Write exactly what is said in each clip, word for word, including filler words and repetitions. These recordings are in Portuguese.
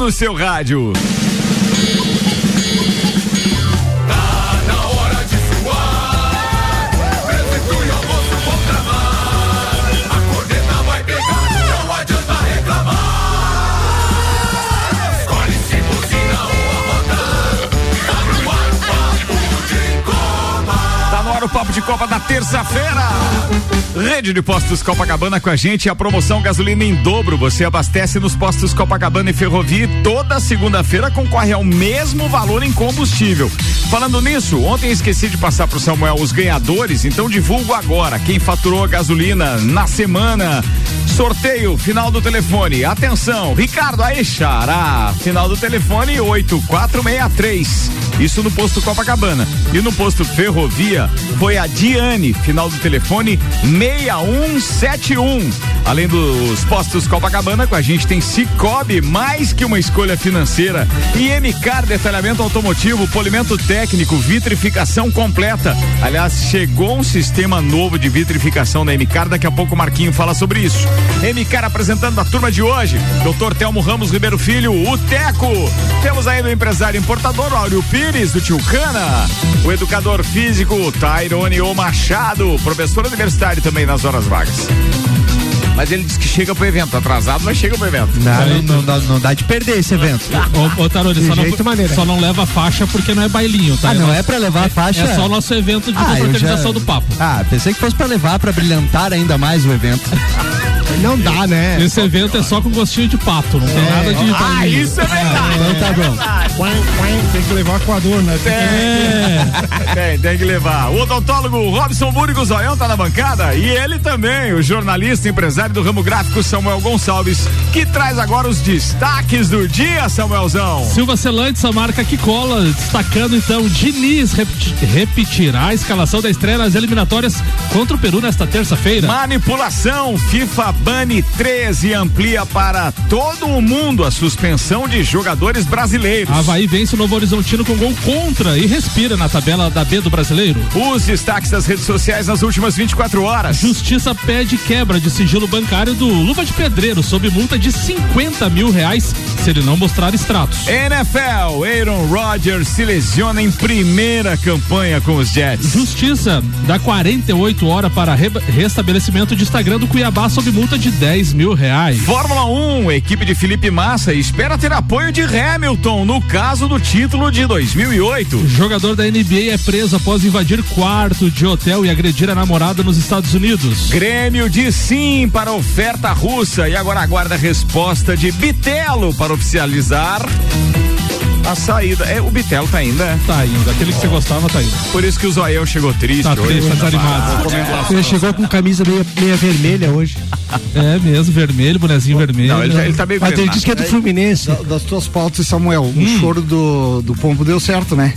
no seu rádio. O Papo de Copa da terça-feira. Rede de Postos Copacabana com a gente. A promoção gasolina em dobro. Você abastece nos postos Copacabana e Ferrovia e toda segunda-feira concorre ao mesmo valor em combustível. Falando nisso, ontem esqueci de passar pro Samuel os ganhadores, então divulgo agora. Quem faturou a gasolina na semana. Sorteio, final do telefone. Atenção, Ricardo, aí xará. Final do telefone oito quatro seis três. Isso no posto Copacabana. E no posto Ferrovia foi a Diane, final do telefone seis um sete um. Além dos postos Copacabana, com a gente tem Cicobi, mais que uma escolha financeira, I M Car, detalhamento automotivo, polimento técnico, vitrificação completa. Aliás, chegou um sistema novo de vitrificação da I M Car, daqui a pouco o Marquinho fala sobre isso. I M Car apresentando a turma de hoje, doutor Telmo Ramos Ribeiro Filho, o Teco. Temos ainda o empresário importador Áureo Pires, do Tilcana, o educador físico Tairone O Machado, professor universitário também nas horas vagas. Mas ele diz que chega pro evento, atrasado, mas chega pro evento. Não, não, não, dá, não dá de perder esse evento. Ô, ô Tarone, só, só não leva faixa porque não é bailinho, tá? Ah, é não nosso, é pra levar é, faixa? É só o nosso evento de ah, confraternização já... do papo. Ah, pensei que fosse pra levar, pra brilhantar ainda mais o evento. Não dá, né? Esse evento é só com gostinho de pato, não é. tem nada de... Ah, bailinho. Isso é verdade! Então tá bom. Tem que levar com a dor, né? Tem, é. tem, tem que levar. O odontólogo Robson Burgos Zoião tá na bancada e ele também, o jornalista empresário do ramo gráfico Samuel Gonçalves, que traz agora os destaques do dia, Samuelzão. Silva Celantes, a marca que cola, destacando então, Diniz repeti- repetirá a escalação da estreia nas eliminatórias contra o Peru nesta terça-feira. Manipulação, FIFA bane treze, amplia para todo o mundo a suspensão de jogadores brasileiros. Avaí vence o Novo Horizontino com gol contra e respira na tabela da B do Brasileiro. Os destaques das redes sociais nas últimas vinte e quatro horas. Justiça pede quebra de sigilo bancário do Luva de Pedreiro sob multa de cinquenta mil reais se ele não mostrar extratos. N F L, Aaron Rodgers se lesiona em primeira campanha com os Jets. Justiça dá quarenta e oito horas para re- restabelecimento de Instagram do Cuiabá sob multa de dez mil reais. Fórmula um, equipe de Felipe Massa espera ter apoio de Hamilton no caso do título de dois mil e oito. O jogador da N B A é preso após invadir quarto de hotel e agredir a namorada nos Estados Unidos. Grêmio de sim para oferta russa e agora aguarda a resposta de Bitelo para oficializar a saída. É, o Bitelo tá indo, né? Tá indo, aquele que você gostava tá indo. Por isso que o Zoião chegou triste. Tá triste, tá desanimado. Ele chegou com camisa meia, meia vermelha hoje. É mesmo, vermelho, bonezinho Bom, vermelho. Não, ele, tá, ele tá meio Mas ele diz que é do Fluminense. Da, das tuas pautas, Samuel, hum. o choro do, do pombo deu certo, né?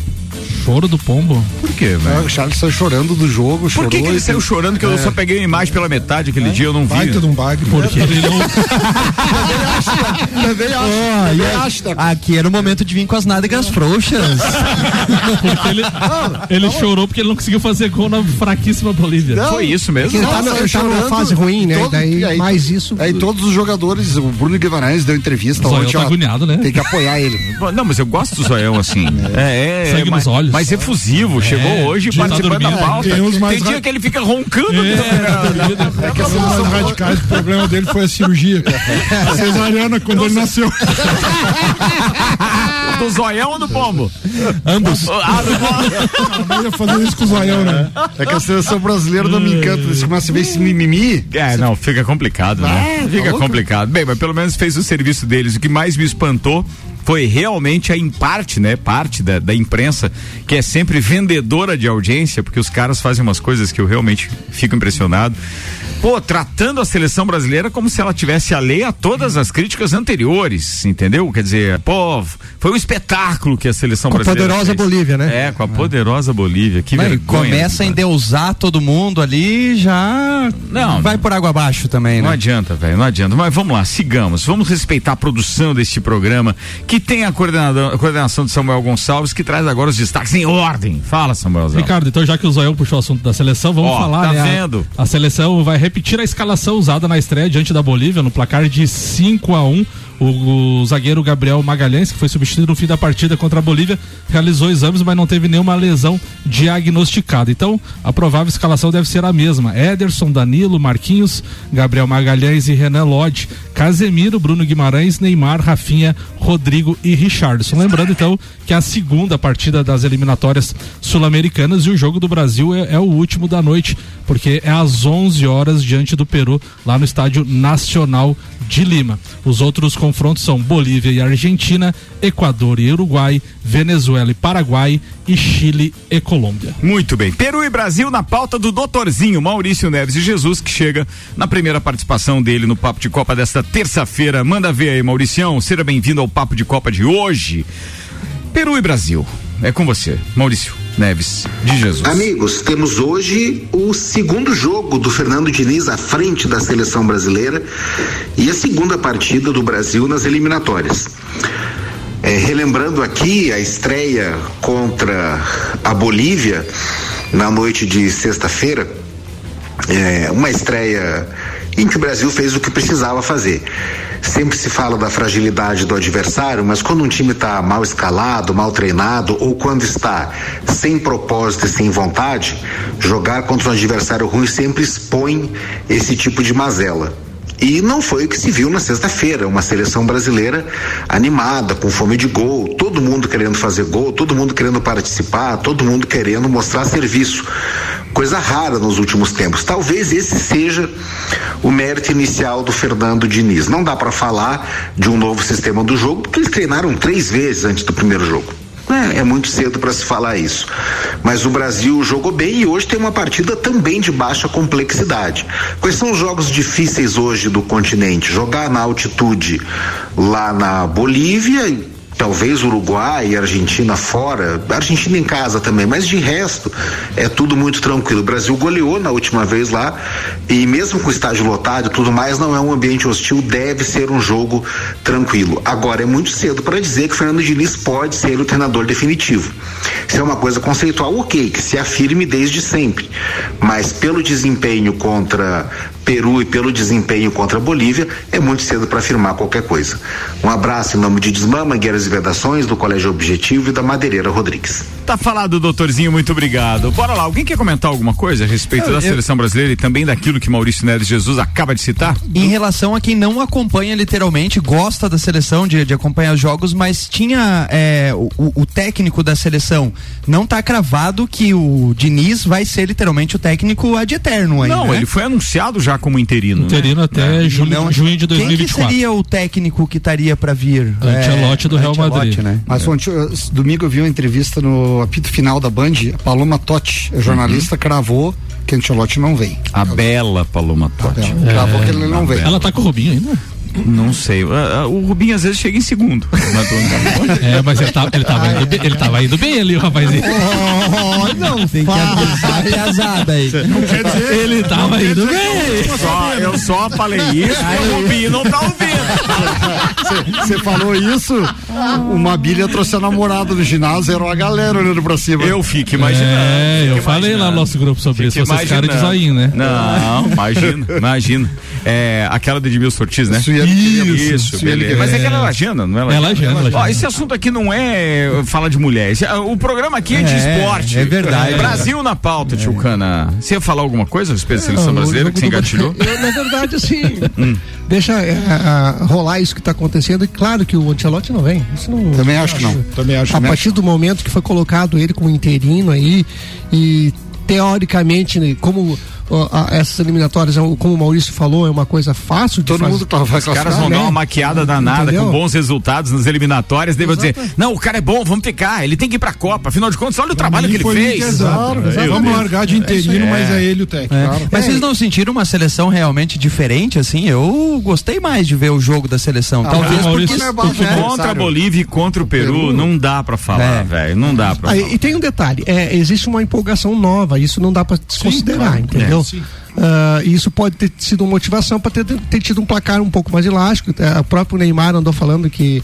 Choro do pombo? Por quê, velho? O Charles saiu chorando do jogo, chorou. Por que, que ele saiu chorando? Que é. eu só peguei a imagem pela metade aquele é. dia, eu não vi. Vai tudo um bag. Por quê? Aqui era o momento de vir com as nádegas frouxas. Porque ele, ele chorou porque ele não conseguiu fazer gol na fraquíssima Bolívia. Não, foi isso mesmo? Ele tava na fase ruim, né? Todo, daí, aí, mais isso. Aí todos os jogadores, o Bruno Guimarães deu entrevista. O Zoião tá agoniado, né? Tem que apoiar ele. Não, mas eu gosto do Zoião assim. É, é. Sangue nos olhos. Mas efusivo, é, chegou hoje participando tá da pauta. Tem, tem ra- dia que ele fica roncando. É, é, é que as soluções radicais, o problema dele foi a cirurgia. A cesariana quando eu ele nasceu. Do Zoião ou do pombo? Ambos. Ah, do pombo. Eu ia fazer isso com o Zoião, né? É que a seleção brasileira não me encanta. Eles começam a ver esse mimimi. É, não, fica complicado, né? É, fica tá complicado. Bem, mas pelo menos fez o serviço deles. O que mais me espantou foi realmente a em parte, né? Parte da, da imprensa, que é sempre vendedora de audiência, porque os caras fazem umas coisas que eu realmente fico impressionado. Pô, tratando a seleção brasileira como se ela tivesse alheia a todas as críticas anteriores, entendeu? Quer dizer, pô, foi um espetáculo que a seleção com brasileira. Com a poderosa fez. Bolívia, né? É, com a poderosa Bolívia, que Mas vergonha. Começa a endeusar todo mundo ali, já não, vai por água abaixo também, não né? Não adianta, velho, não adianta. Mas vamos lá, sigamos, vamos respeitar a produção deste programa, que tem a coordenação de Samuel Gonçalves, que traz agora os destaques em ordem. Fala, Samuel. Ricardo, então já que o Zoião puxou o assunto da seleção, vamos Ó, falar, tá né? Vendo? A, a seleção vai repetir a escalação usada na estreia diante da Bolívia no placar de cinco a um. O zagueiro Gabriel Magalhães, que foi substituído no fim da partida contra a Bolívia, realizou exames, mas não teve nenhuma lesão diagnosticada. Então, a provável escalação deve ser a mesma: Ederson, Danilo, Marquinhos, Gabriel Magalhães e Renan Lodge, Casemiro, Bruno Guimarães, Neymar, Rafinha, Rodrigo e Richarlison. Lembrando, então, que é a segunda partida das eliminatórias sul-americanas e o jogo do Brasil é, é o último da noite, porque é às onze horas diante do Peru, lá no Estádio Nacional de Lima. Os outros confrontos são Bolívia e Argentina, Equador e Uruguai, Venezuela e Paraguai e Chile e Colômbia. Muito bem, Peru e Brasil na pauta do doutorzinho Maurício Neves de Jesus, que chega na primeira participação dele no Papo de Copa desta terça-feira. Manda ver aí, Mauricião, seja bem-vindo ao Papo de Copa de hoje. Peru e Brasil, é com você, Maurício Neves de Jesus. Amigos, temos hoje o segundo jogo do Fernando Diniz à frente da seleção brasileira e a segunda partida do Brasil nas eliminatórias. É, relembrando aqui a estreia contra a Bolívia na noite de sexta-feira, é, uma estreia em que o Brasil fez o que precisava fazer. Sempre se fala da fragilidade do adversário, mas quando um time está mal escalado, mal treinado, ou quando está sem propósito e sem vontade, jogar contra um adversário ruim sempre expõe esse tipo de mazela. E não foi o que se viu na sexta-feira, uma seleção brasileira animada, com fome de gol, todo mundo querendo fazer gol, todo mundo querendo participar, todo mundo querendo mostrar serviço, coisa rara nos últimos tempos. Talvez esse seja o mérito inicial do Fernando Diniz. Não dá para falar de um novo sistema do jogo, porque eles treinaram três vezes antes do primeiro jogo. É, é muito cedo para se falar isso, mas o Brasil jogou bem e hoje tem uma partida também de baixa complexidade. Quais são os jogos difíceis hoje do continente? Jogar na altitude lá na Bolívia, talvez Uruguai e Argentina fora, Argentina em casa também, mas de resto é tudo muito tranquilo. O Brasil goleou na última vez lá e mesmo com o estádio lotado e tudo mais, não é um ambiente hostil, deve ser um jogo tranquilo. Agora é muito cedo para dizer que o Fernando Diniz pode ser o treinador definitivo. Se é uma coisa conceitual, ok, que se afirme desde sempre, mas pelo desempenho contra Peru e pelo desempenho contra a Bolívia, é muito cedo para afirmar qualquer coisa. Um abraço em nome de Desmama, Mangueiras e Vedações, do Colégio Objetivo e da Madeireira Rodrigues. Tá falado, doutorzinho, muito obrigado. Bora lá, alguém quer comentar alguma coisa a respeito eu, da eu... seleção brasileira e também daquilo que Maurício Neves Jesus acaba de citar? Em relação a quem não acompanha literalmente, gosta da seleção, de, de acompanhar os jogos, mas tinha é, o, o técnico da seleção, não tá cravado que o Diniz vai ser literalmente o técnico ad eterno ainda. Não, né? Ele foi anunciado já como interino. Interino, né? Até é, julho, não, junho de dois mil e vinte e quatro. Quem que seria o técnico que estaria para vir? Ancelotti é, do Real Madrid. Né? Mas é. ontem, domingo eu vi uma entrevista no apito final da Band, a Paloma Totti, a jornalista, uhum. cravou que Ancelotti não vem. A eu... bela Paloma Totti. É, cravou que ele não vem. Ela tá com o Rubinho ainda? Não sei, o Rubinho às vezes chega em segundo. É, mas ele tava, ele tava, indo, bem, ele tava indo bem ali, o rapazinho. Oh, não, tem que avisar a piazada aí. Não quer dizer, ele tava indo bem. Só, eu só falei isso e o Rubinho não tá ouvindo. Você falou isso, o Mabilha trouxe a namorada no ginásio, era uma galera olhando pra cima. Eu fico imaginando. É, fico eu imaginando. Falei lá no nosso grupo sobre fico isso, vocês caras de zainho, né? Não, imagina, imagina. É, aquela de Edmilson Ortiz, né? Isso, isso, isso beleza. É. Mas é que ela é lajana, não é lajana? É lajana, é lajana. Ó, esse assunto aqui não é falar de mulheres. O programa aqui é, é de esporte. É verdade. Brasil é. na pauta, é. Tio Cana. Você ia falar alguma coisa a respeito da seleção brasileira que você engatilhou? Eu, na verdade, assim, hum. deixa é, a, rolar isso que está acontecendo. E claro que o Ancelotti não vem. Isso não, também acho que não. Também acho. A partir do momento que foi colocado ele como interino aí, e teoricamente, como essas eliminatórias, como o Maurício falou, é uma coisa fácil de todo fazer. Mundo tá, vai os caras vão, né, dar uma maquiada danada, entendeu? Com bons resultados nas eliminatórias, daí vão dizer, não, o cara é bom, vamos ficar, ele tem que ir pra Copa, afinal de contas, olha o trabalho que ele fez. Exato, exato. Vamos largar de interino, é. mas é ele o técnico. É. Claro. Mas é. vocês não sentiram uma seleção realmente diferente, assim? Eu gostei mais de ver o jogo da seleção. Ah, talvez ah, porque isso, é bom, né? Contra a Bolívia e contra o Peru, Peru, não dá pra falar, é. velho, não dá pra ah, falar. E tem um detalhe, é, existe uma empolgação nova, isso não dá pra desconsiderar, sim, entendeu? É. Uh, isso pode ter sido uma motivação para ter, ter tido um placar um pouco mais elástico. O próprio Neymar andou falando que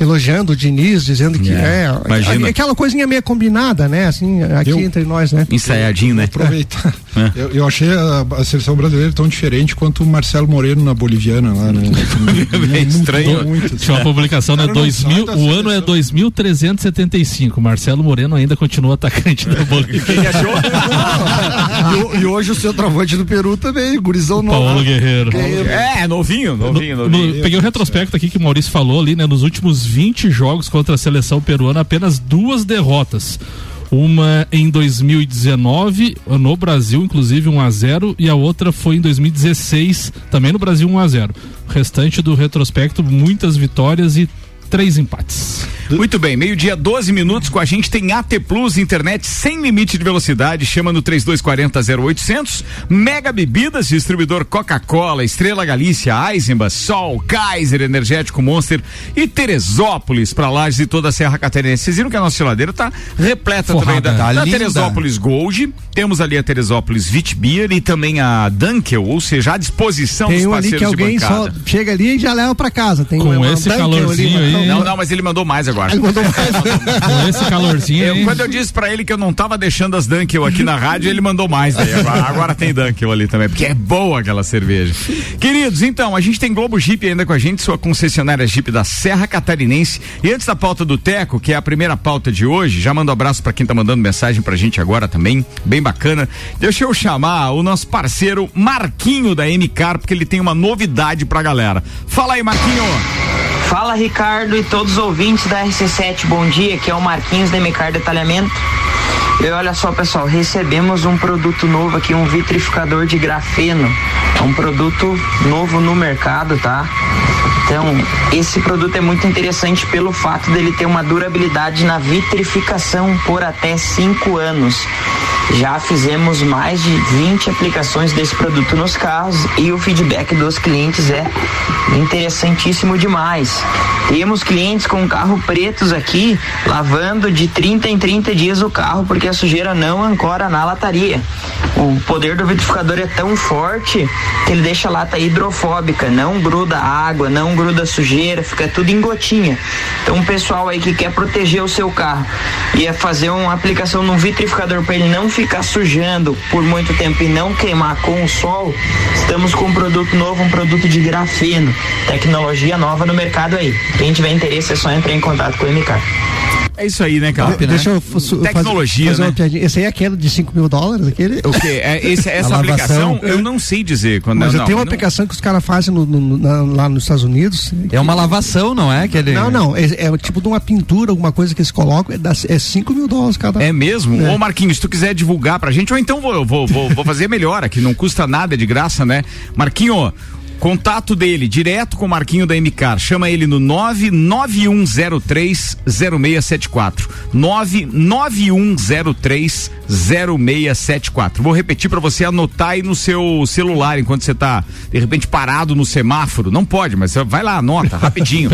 elogiando o Diniz, dizendo que é, é imagina. Aquela coisinha meio combinada, né? Assim, aqui eu, entre nós, né? Ensaiadinho, né? Aproveitar. É. Eu, eu achei a, a seleção brasileira tão diferente quanto o Marcelo Moreno na boliviana lá, né? É estranho. Muito, tinha uma publicação, né? dois mil, o ano é dois mil trezentos e setenta e cinco. Marcelo Moreno ainda continua atacante da Bolívia. Quem achou? E, e hoje o centroavante do Peru também, gurizão novo. Paulo Guerreiro. Guerreiro. É, novinho, novinho, no, novinho. No, peguei o retrospecto aqui que o Maurício falou ali, né? Nos últimos vinte jogos contra a seleção peruana, apenas duas derrotas. Uma em dois mil e dezenove, no Brasil, inclusive um a zero, e a outra foi em dois mil e dezesseis, também no Brasil um a zero. O restante do retrospecto, muitas vitórias e três empates. Muito bem, meio-dia, doze minutos, com a gente tem A T Plus, internet sem limite de velocidade, chama no trinta e dois quarenta, zero oitocentos, Mega Bebidas, distribuidor Coca-Cola, Estrela Galícia, Eisenbahn, Sol, Kaiser, Energético Monster e Teresópolis, pra Lages e toda a Serra Catarinense. Vocês viram que a nossa geladeira tá repleta também da, tá da Teresópolis Gold, temos ali a Teresópolis Vitbeer e também a Dunkel, ou seja, à disposição tem dos parceiros ali que alguém de bancada. Só chega ali e já leva pra casa. Tem com uma, esse calorzinho ali, aí. Não, não, mas ele mandou mais agora. Ele mandou mais. Com esse calorzinho. Eu, quando eu disse pra ele que eu não tava deixando as Dunkel aqui na rádio, ele mandou mais. Daí. Agora, agora tem Dunkel ali também, porque é boa aquela cerveja. Queridos, então, a gente tem Globo Jeep ainda com a gente, sua concessionária Jeep da Serra Catarinense. E antes da pauta do Teco, que é a primeira pauta de hoje, já mando um abraço pra quem tá mandando mensagem pra gente agora também, bem bacana. Deixa eu chamar o nosso parceiro Marquinho da M-Car, porque ele tem uma novidade pra galera. Fala aí, Marquinho! Fala, Ricardo e todos os ouvintes da R C sete, bom dia, aqui é o Marquinhos da M-Car Detalhamento. E olha só, pessoal, recebemos um produto novo aqui, um vitrificador de grafeno, é um produto novo no mercado, tá? Então, esse produto é muito interessante pelo fato dele ter uma durabilidade na vitrificação por até cinco anos. Já fizemos mais de vinte aplicações desse produto nos carros e o feedback dos clientes é interessantíssimo demais. Temos clientes com carro pretos aqui, lavando de trinta em trinta dias o carro, porque a sujeira não ancora na lataria. O poder do vitrificador é tão forte que ele deixa a lata hidrofóbica, não gruda água, não gruda sujeira, fica tudo em gotinha. Então o pessoal aí que quer proteger o seu carro e é fazer uma aplicação num vitrificador para ele não ficar sujando por muito tempo e não queimar com o sol, estamos com um produto novo, um produto de grafeno, tecnologia nova no mercado aí. Quem tiver interesse é só entrar em contato com o M-Car. É isso aí, né, cara? De, deixa eu fazer, tecnologia, fazer, fazer né? Esse aí é aquele de cinco mil dólares, aquele? O quê? É, esse, essa aplicação, lavação, eu não sei dizer. Quando mas eu, não, eu tenho uma não... aplicação que os caras fazem no, no, na, lá nos Estados Unidos. É que... uma lavação, não é? Aquele... Não, não. É, é tipo de uma pintura, alguma coisa que eles colocam. É, é cinco mil dólares cada. É mesmo? É. Ô, Marquinhos, se tu quiser divulgar pra gente, ou então vou, vou, vou, vou fazer melhor aqui. Não custa nada, é de graça, né? Marquinho, contato dele, direto com o Marquinho da M-Car. Chama ele no nove nove um zero três zero seis sete quatro. nove nove um zero três zero seis sete quatro. Vou repetir pra você anotar aí no seu celular enquanto você tá, de repente, parado no semáforo. Não pode, mas você vai lá, anota, rapidinho.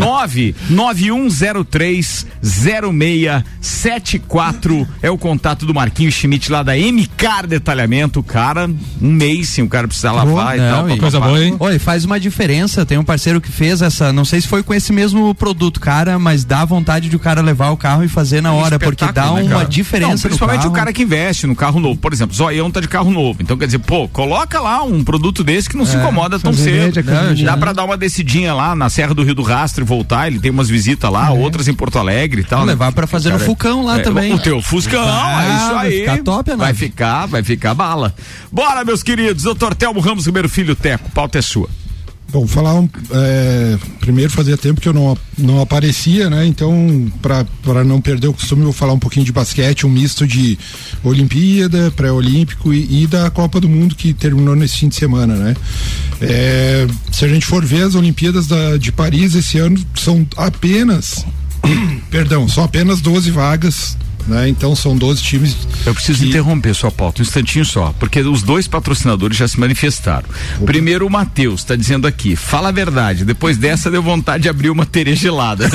nove nove um zero três zero seis sete quatro é o contato do Marquinho Schmidt lá da M-Car Detalhamento. Cara, um mês, sim, o cara precisa lavar não, e tal. Não, coisa boa, hein? Olha, faz uma diferença, tem um parceiro que fez essa, não sei se foi com esse mesmo produto, cara, mas dá vontade de o cara levar o carro e fazer na hora, porque dá né, uma diferença. Não, principalmente no carro. O cara que investe no carro novo, por exemplo, Zoião tá de carro novo, então quer dizer, pô, coloca lá um produto desse que não é, se incomoda tão cedo, é, dá né? pra dar uma descidinha lá na Serra do Rio do Rastro e voltar, ele tem umas visitas lá, é. outras em Porto Alegre e tal. Vou né? levar pra fazer cara, no Fucão lá é, também. O teu Fuscão, ah, é isso aí. Vai ficar top, né? Vai ficar, vai ficar bala. Bora, meus queridos, doutor Telmo Ramos Ribeiro Filho, Teco. O pauta é sua. Bom, falar um, é, primeiro fazia tempo que eu não, não aparecia, né? Então, para não perder o costume, eu vou falar um pouquinho de basquete, um misto de Olimpíada, pré-olímpico e, e da Copa do Mundo que terminou nesse fim de semana, né? É, se a gente for ver as Olimpíadas da, de Paris esse ano, são apenas, perdão, são apenas doze vagas né? Então são doze times. Eu preciso que... interromper sua pauta um instantinho só, porque os dois patrocinadores já se manifestaram. Opa. Primeiro o Matheus está dizendo aqui, fala a verdade, depois dessa deu vontade de abrir uma teregelada.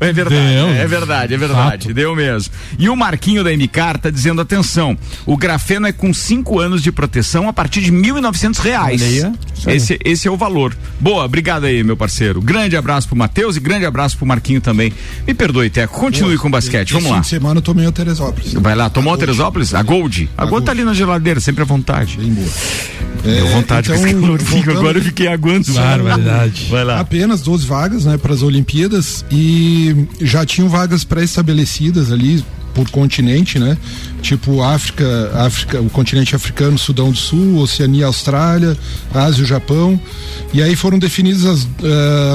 É verdade, é verdade, é verdade, fato. Deu mesmo. E o Marquinho da M K está dizendo, atenção, o grafeno é com cinco anos de proteção a partir de mil e novecentos reais. Esse, esse é o valor. Boa, obrigado aí, meu parceiro. Grande abraço pro Matheus e grande abraço pro Marquinho também. Me perdoe, Teco, continue. Boa, com o basquete, esse vamos lá. Fim de semana eu tomei a Teresópolis. Vai lá, tomou a, a Teresópolis? A Gold? A, a Gold tá ali na geladeira, sempre à vontade. Bem boa. Deu é, vontade então, com calor, voltando, agora eu fiquei aguando. Claro, verdade. Vai lá. Apenas doze vagas, né, para as Olimpíadas, e já tinham vagas pré-estabelecidas ali por continente, né? Tipo África, África, o continente africano, Sudão do Sul, Oceania, Austrália, Ásia, o Japão. E aí foram definidas as, uh,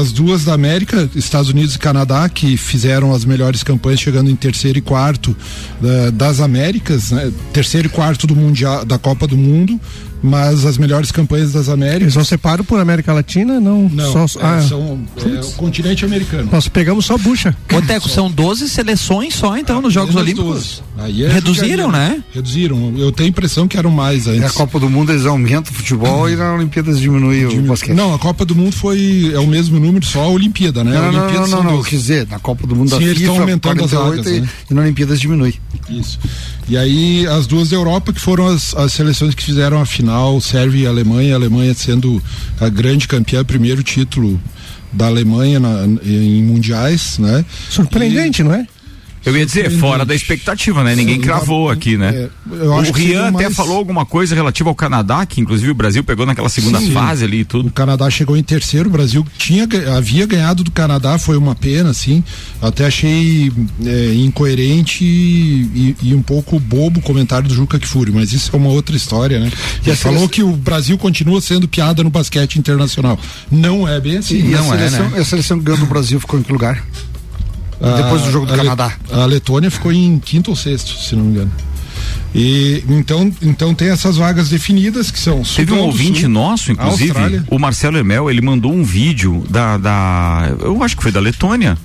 as duas da América, Estados Unidos e Canadá, que fizeram as melhores campanhas, chegando em terceiro e quarto uh, das Américas, né? Terceiro e quarto do mundial, da Copa do Mundo. Mas as melhores campanhas das Américas. Eles não separam por América Latina? Não, não só, é, ah, são, é, o continente americano. Nós pegamos só bucha. Ô Teco, são doze seleções só então ah, nos Jogos Olímpicos? É, reduziram, né? Reduziram, eu tenho a impressão que eram mais antes. Na Copa do Mundo eles aumentam o futebol uhum. e na Olimpíadas diminui Diminu... o basquete. Não, a Copa do Mundo foi, é o mesmo número, só a Olimpíada, né? Não, a Olimpíada não, não, não, não, quer dizer, na Copa do Mundo da Sim, FIFA, estão aumentando as vagas, e, né? E na Olimpíadas diminui. Isso. E aí as duas da Europa que foram as, as seleções que fizeram a final, Sérvia e Alemanha, a Alemanha sendo a grande campeã, primeiro título da Alemanha na, em mundiais, né? Surpreendente, e... não é? Eu ia dizer, fora da expectativa, né? Ninguém cravou aqui, né? É, o Rian até mais... falou alguma coisa relativa ao Canadá, que inclusive o Brasil pegou naquela segunda Sim, fase ali e tudo. O Canadá chegou em terceiro, o Brasil tinha, havia ganhado do Canadá, foi uma pena, assim. Até achei é, incoerente e, e, e um pouco bobo o comentário do Juca Kfouri, mas isso é uma outra história, né? Ele falou seleção... que o Brasil continua sendo piada no basquete internacional. Não é bem assim. E não a seleção, é, né? A seleção ganhando o Brasil ficou em que lugar? Depois do jogo do a Canadá. Le, a Letônia ficou em quinto ou sexto, se não me engano. E então, então tem essas vagas definidas que são. Teve um ouvinte Sul, nosso, inclusive, o Marcelo Emel, ele mandou um vídeo da, da, eu acho que foi da Letônia.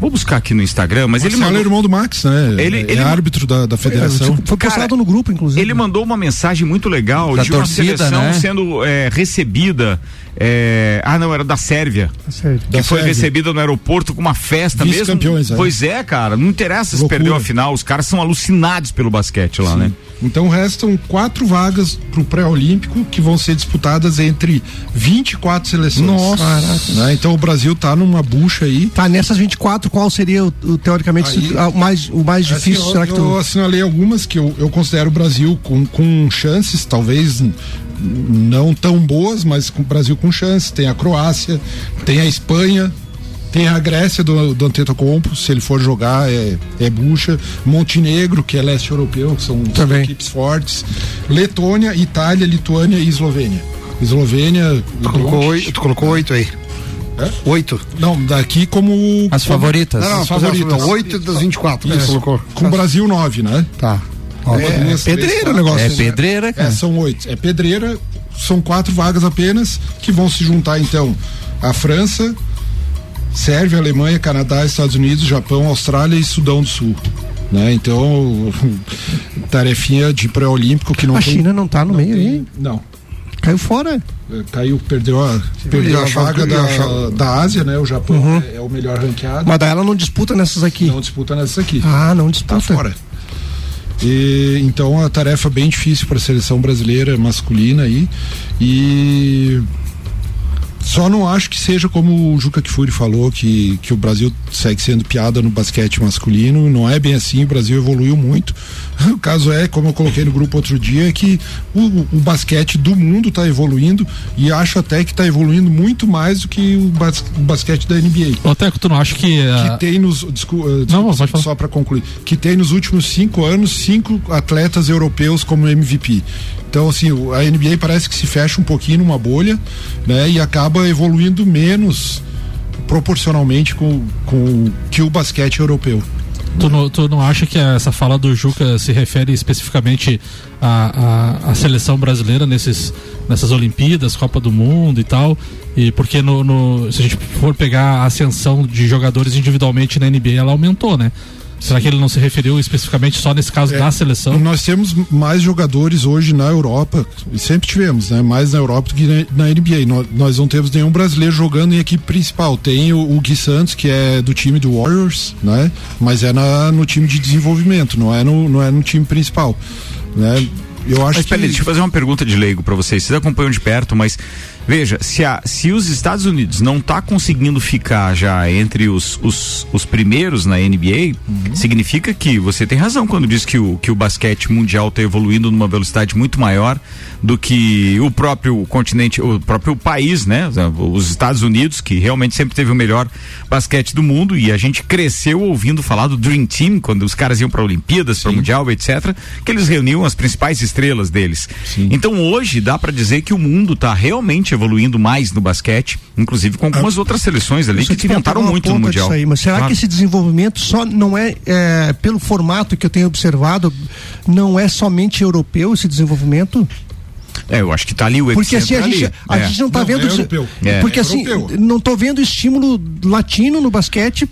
Vou buscar aqui no Instagram, mas Marcelo ele mandou... é irmão do Max, né? Ele, ele... é árbitro da, da federação. Foi postado no grupo, inclusive. Ele mandou uma mensagem muito legal da de torcida, uma seleção, né? Sendo é, recebida. É... Ah, não, era da Sérvia. Da Sérvia. Que da foi Sérvia. Recebida no aeroporto com uma festa mesmo. Campeões, é. Pois é, cara. Não interessa se perdeu a final. Os caras são alucinados pelo basquete lá, Sim. né? Então restam quatro vagas pro pré-olímpico que vão ser disputadas entre vinte e quatro seleções. Nossa. Né? Então o Brasil tá numa bucha aí. Tá, nessas vinte e quatro, qual seria o, o teoricamente aí, o, mais, o mais difícil? Assim, será eu, que tu... eu assinalei algumas que eu, eu considero o Brasil com, com chances, talvez não tão boas, mas com o Brasil com chances. Tem a Croácia, tem a Espanha, tem a Grécia do, do Antetokounmpo, se ele for jogar é, é bucha, Montenegro, que é leste europeu, que são Também. equipes fortes, Letônia, Itália, Lituânia e Eslovênia. Eslovênia... Tu colocou oito, tu colocou oito aí? É? Oito? Não, daqui como... As como, favoritas. Não, não, as favoritas. Oito das vinte e quatro, né? Colocou. Com o Brasil nove, né? Tá. Ó, é, é pedreira o negócio. É pedreira, cara. É, são oito. É pedreira, são quatro vagas apenas, que vão se juntar, então, a França, Sérvia, Alemanha, Canadá, Estados Unidos, Japão, Austrália e Sudão do Sul. Né? Então, tarefinha de pré-olímpico que não a tem... A China não tá no não meio tem, aí? Não. Caiu fora. Caiu, perdeu a, perdeu a vaga da, da Ásia, né? O Japão uhum. é, é o melhor ranqueado. Mas ela não disputa nessas aqui? Não disputa nessas aqui. Ah, não disputa. Tá fora. E, então, a tarefa bem difícil para a seleção brasileira masculina aí. E... Só não acho que seja como o Juca Kfouri falou, que, que o Brasil segue sendo piada no basquete masculino. Não é bem assim, o Brasil evoluiu muito. O caso é, como eu coloquei no grupo outro dia, que o, o basquete do mundo está evoluindo, e acho até que está evoluindo muito mais do que o, bas, o basquete da N B A. Ô Teco, tu não acha que... Uh... Que tem nos... Desculpa, uh, desculpa, não, desculpa, só para concluir. Que tem nos últimos cinco anos, cinco atletas europeus como M V P. Então, assim, a N B A parece que se fecha um pouquinho numa bolha, né? E acaba evoluindo menos proporcionalmente com, com que o basquete europeu. Tu não, tu não acha que essa fala do Juca se refere especificamente à, à, à seleção brasileira nesses, nessas Olimpíadas, Copa do Mundo e tal? E porque no, no, se a gente for pegar a ascensão de jogadores individualmente na N B A, ela aumentou, né? Será que ele não se referiu especificamente só nesse caso é, da seleção? Nós temos mais jogadores hoje na Europa, e sempre tivemos, né? Mais na Europa do que na, na N B A. Nós, nós não temos nenhum brasileiro jogando em equipe principal. Tem o, o Gui Santos, que é do time do Warriors, né? Mas é na, no time de desenvolvimento, não é no, não é no time principal, né? Eu acho mas, que... peraí, deixa eu fazer uma pergunta de leigo pra vocês. Vocês acompanham de perto, mas veja, se, a, se os Estados Unidos não tá conseguindo ficar já entre os, os, os primeiros na N B A, uhum. significa que você tem razão quando diz que o, que o basquete mundial tá evoluindo numa velocidade muito maior do que o próprio continente, o próprio país, né? Os Estados Unidos, que realmente sempre teve o melhor basquete do mundo, e a gente cresceu ouvindo falar do Dream Team, quando os caras iam pra Olimpíadas, Sim. pra Mundial, etcétera, que eles reuniam as principais estrelas deles. Sim. Então hoje dá pra dizer que o mundo tá realmente evoluindo mais no basquete, inclusive com algumas ah, outras seleções ali que inventaram muito no Mundial. Aí, mas será claro. que esse desenvolvimento só não é, é, pelo formato que eu tenho observado, não é somente europeu esse desenvolvimento? É, eu acho que tá ali o epicentro. Porque assim, a, gente, a é. gente não tá não, vendo... É europeu. É. Porque é assim, europeu. Não tô vendo estímulo latino no basquete,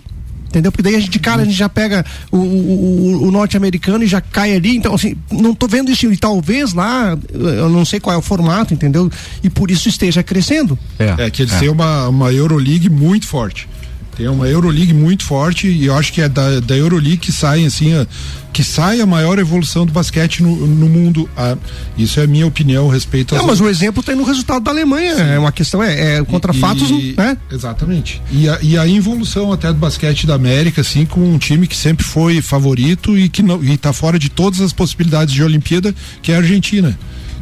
entendeu? Porque daí a gente, cara, a gente já pega o, o, o norte-americano e já cai ali, então assim, não tô vendo isso, e talvez lá, eu não sei qual é o formato, entendeu? E por isso esteja crescendo. É, é que eles é. têm uma, uma Euroleague muito forte. Tem uma Euroleague muito forte, e eu acho que é da, da Euroleague que sai assim, a, que sai a maior evolução do basquete no, no mundo. A, isso é a minha opinião a respeito. Não, mas outras. O exemplo tem no resultado da Alemanha. Sim. É uma questão, é, é contra e, fatos, e, né? Exatamente. E a, e a evolução até do basquete da América, assim, com um time que sempre foi favorito e que não, e tá fora de todas as possibilidades de Olimpíada, que é a Argentina,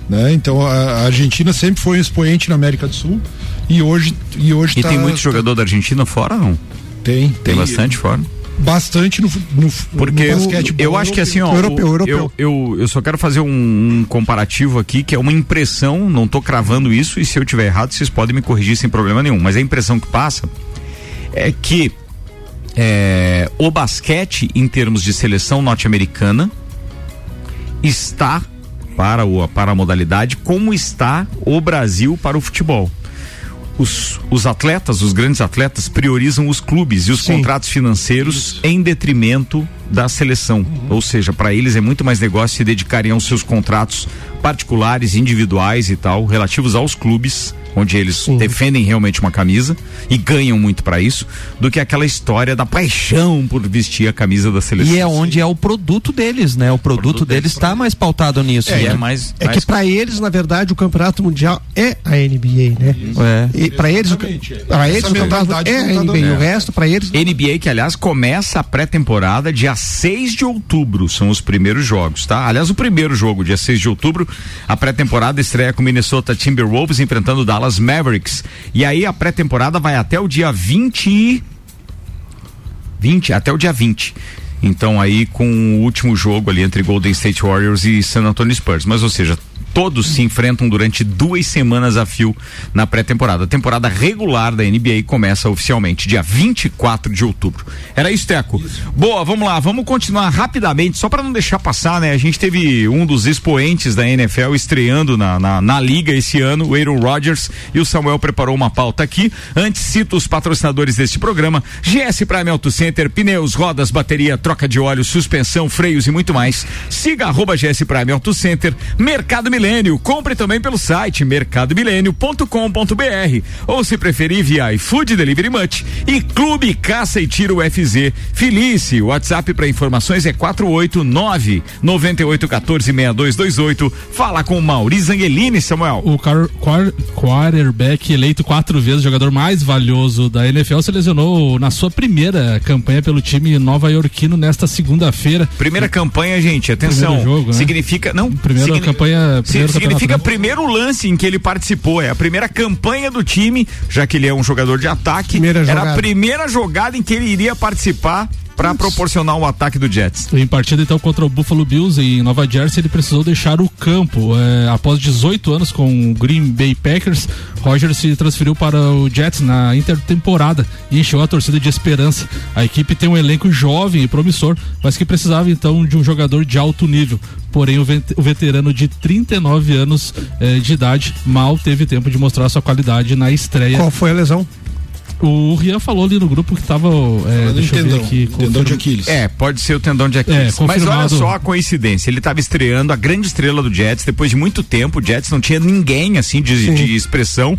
né? Então a, a Argentina sempre foi um expoente na América do Sul. E hoje, e hoje e tá, tem muito tá... jogador da Argentina fora, não? Tem, tem. Tem bastante fora. Bastante no, no, Porque no basquete. Porque eu acho que assim, ó, europeu, o, europeu. Eu, eu, eu só quero fazer um, um comparativo aqui, que é uma impressão, não tô cravando isso, e se eu tiver errado, vocês podem me corrigir sem problema nenhum, mas a impressão que passa é que é, o basquete, em termos de seleção norte-americana, está, para, o, para a modalidade, como está o Brasil para o futebol. Os, os atletas, os grandes atletas priorizam os clubes e os Sim. contratos financeiros Isso. em detrimento da seleção, uhum. ou seja, para eles é muito mais negócio se dedicarem aos seus contratos particulares, individuais e tal, relativos aos clubes, onde eles Sim. defendem realmente uma camisa e ganham muito para isso, do que aquela história da paixão por vestir a camisa da seleção. E é onde é o produto deles, né? O produto, o produto deles está mais pautado nisso. É, né? é, mais, é mais... que para eles, na verdade, o campeonato mundial é a N B A, né? Isso. É. E para eles, para eles o campeonato é a N B A. É. O resto para eles. N B A que aliás começa a pré-temporada dia seis de outubro, são os primeiros jogos, tá? Aliás, o primeiro jogo dia seis de outubro, a pré-temporada estreia com o Minnesota Timberwolves enfrentando o Dallas Mavericks, e aí a pré-temporada vai até o dia vinte até o dia vinte, então aí com o último jogo ali entre Golden State Warriors e San Antonio Spurs, mas ou seja, todos se enfrentam durante duas semanas a fio na pré-temporada. A temporada regular da N B A começa oficialmente dia vinte e quatro de outubro. Era isso, Teco? Isso. Boa, vamos lá, vamos continuar rapidamente, só para não deixar passar, né? A gente teve um dos expoentes da N F L estreando na, na, na liga esse ano, o Aaron Rodgers, e o Samuel preparou uma pauta aqui. Antes, cito os patrocinadores deste programa: G S Prime Auto Center, pneus, rodas, bateria, troca de óleo, suspensão, freios e muito mais. Siga arroba G S Prime Auto Center. Mercado Milênio, compre também pelo site mercado milênio ponto com ponto b r, ou se preferir via iFood Delivery Much, e Clube Caça e Tiro U F Z Felice. O WhatsApp para informações é quatro oito nove, nove oito um quatro, seis dois dois oito. Fala com o Maurício Angelini, Samuel. O quarterback eleito quatro vezes jogador mais valioso da N F L se lesionou na sua primeira campanha pelo time nova-iorquino nesta segunda-feira. Primeira é. campanha, gente, atenção. Jogo, significa, né? não, primeira signi... campanha Sim, significa campeonato. Primeiro lance em que ele participou, é a primeira campanha do time, já que ele é um jogador de ataque, primeira era jogada. a primeira jogada em que ele iria participar para proporcionar o um ataque do Jets. Em partida então contra o Buffalo Bills em Nova Jersey, ele precisou deixar o campo. É, após dezoito anos com o Green Bay Packers, Rodgers se transferiu para o Jets na intertemporada e encheu a torcida de esperança. A equipe tem um elenco jovem e promissor, mas que precisava então de um jogador de alto nível. Porém, o, vet- o veterano de trinta e nove anos eh, de idade mal teve tempo de mostrar sua qualidade na estreia. Qual foi a lesão? O Rian falou ali no grupo que estava. É, deixa eu ver aqui. Confirma... Tendão de Aquiles. É, pode ser o tendão de Aquiles. É, mas olha só a coincidência. Ele estava estreando a grande estrela do Jets. Depois de muito tempo, o Jets não tinha ninguém assim de, de expressão.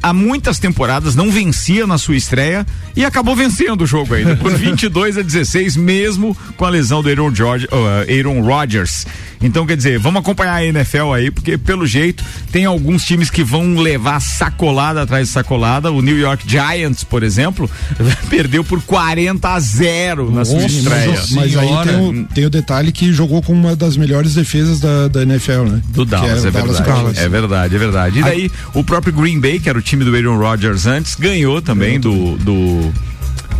Há muitas temporadas não vencia na sua estreia e acabou vencendo o jogo ainda. Por vinte e dois a dezesseis, mesmo com a lesão do Aaron, George, uh, Aaron Rodgers. Então, quer dizer, vamos acompanhar a N F L aí, porque pelo jeito tem alguns times que vão levar sacolada atrás de sacolada. O New York Giants, por exemplo, perdeu por quarenta a zero na sua estreia. Mas aí tem o, tem o detalhe que jogou com uma das melhores defesas da, da N F L, né? Do Dallas, é, é Dallas verdade. Dallas. É verdade, é verdade. E daí o próprio Green Bay, que era o time do Aaron Rodgers antes, ganhou também do... do...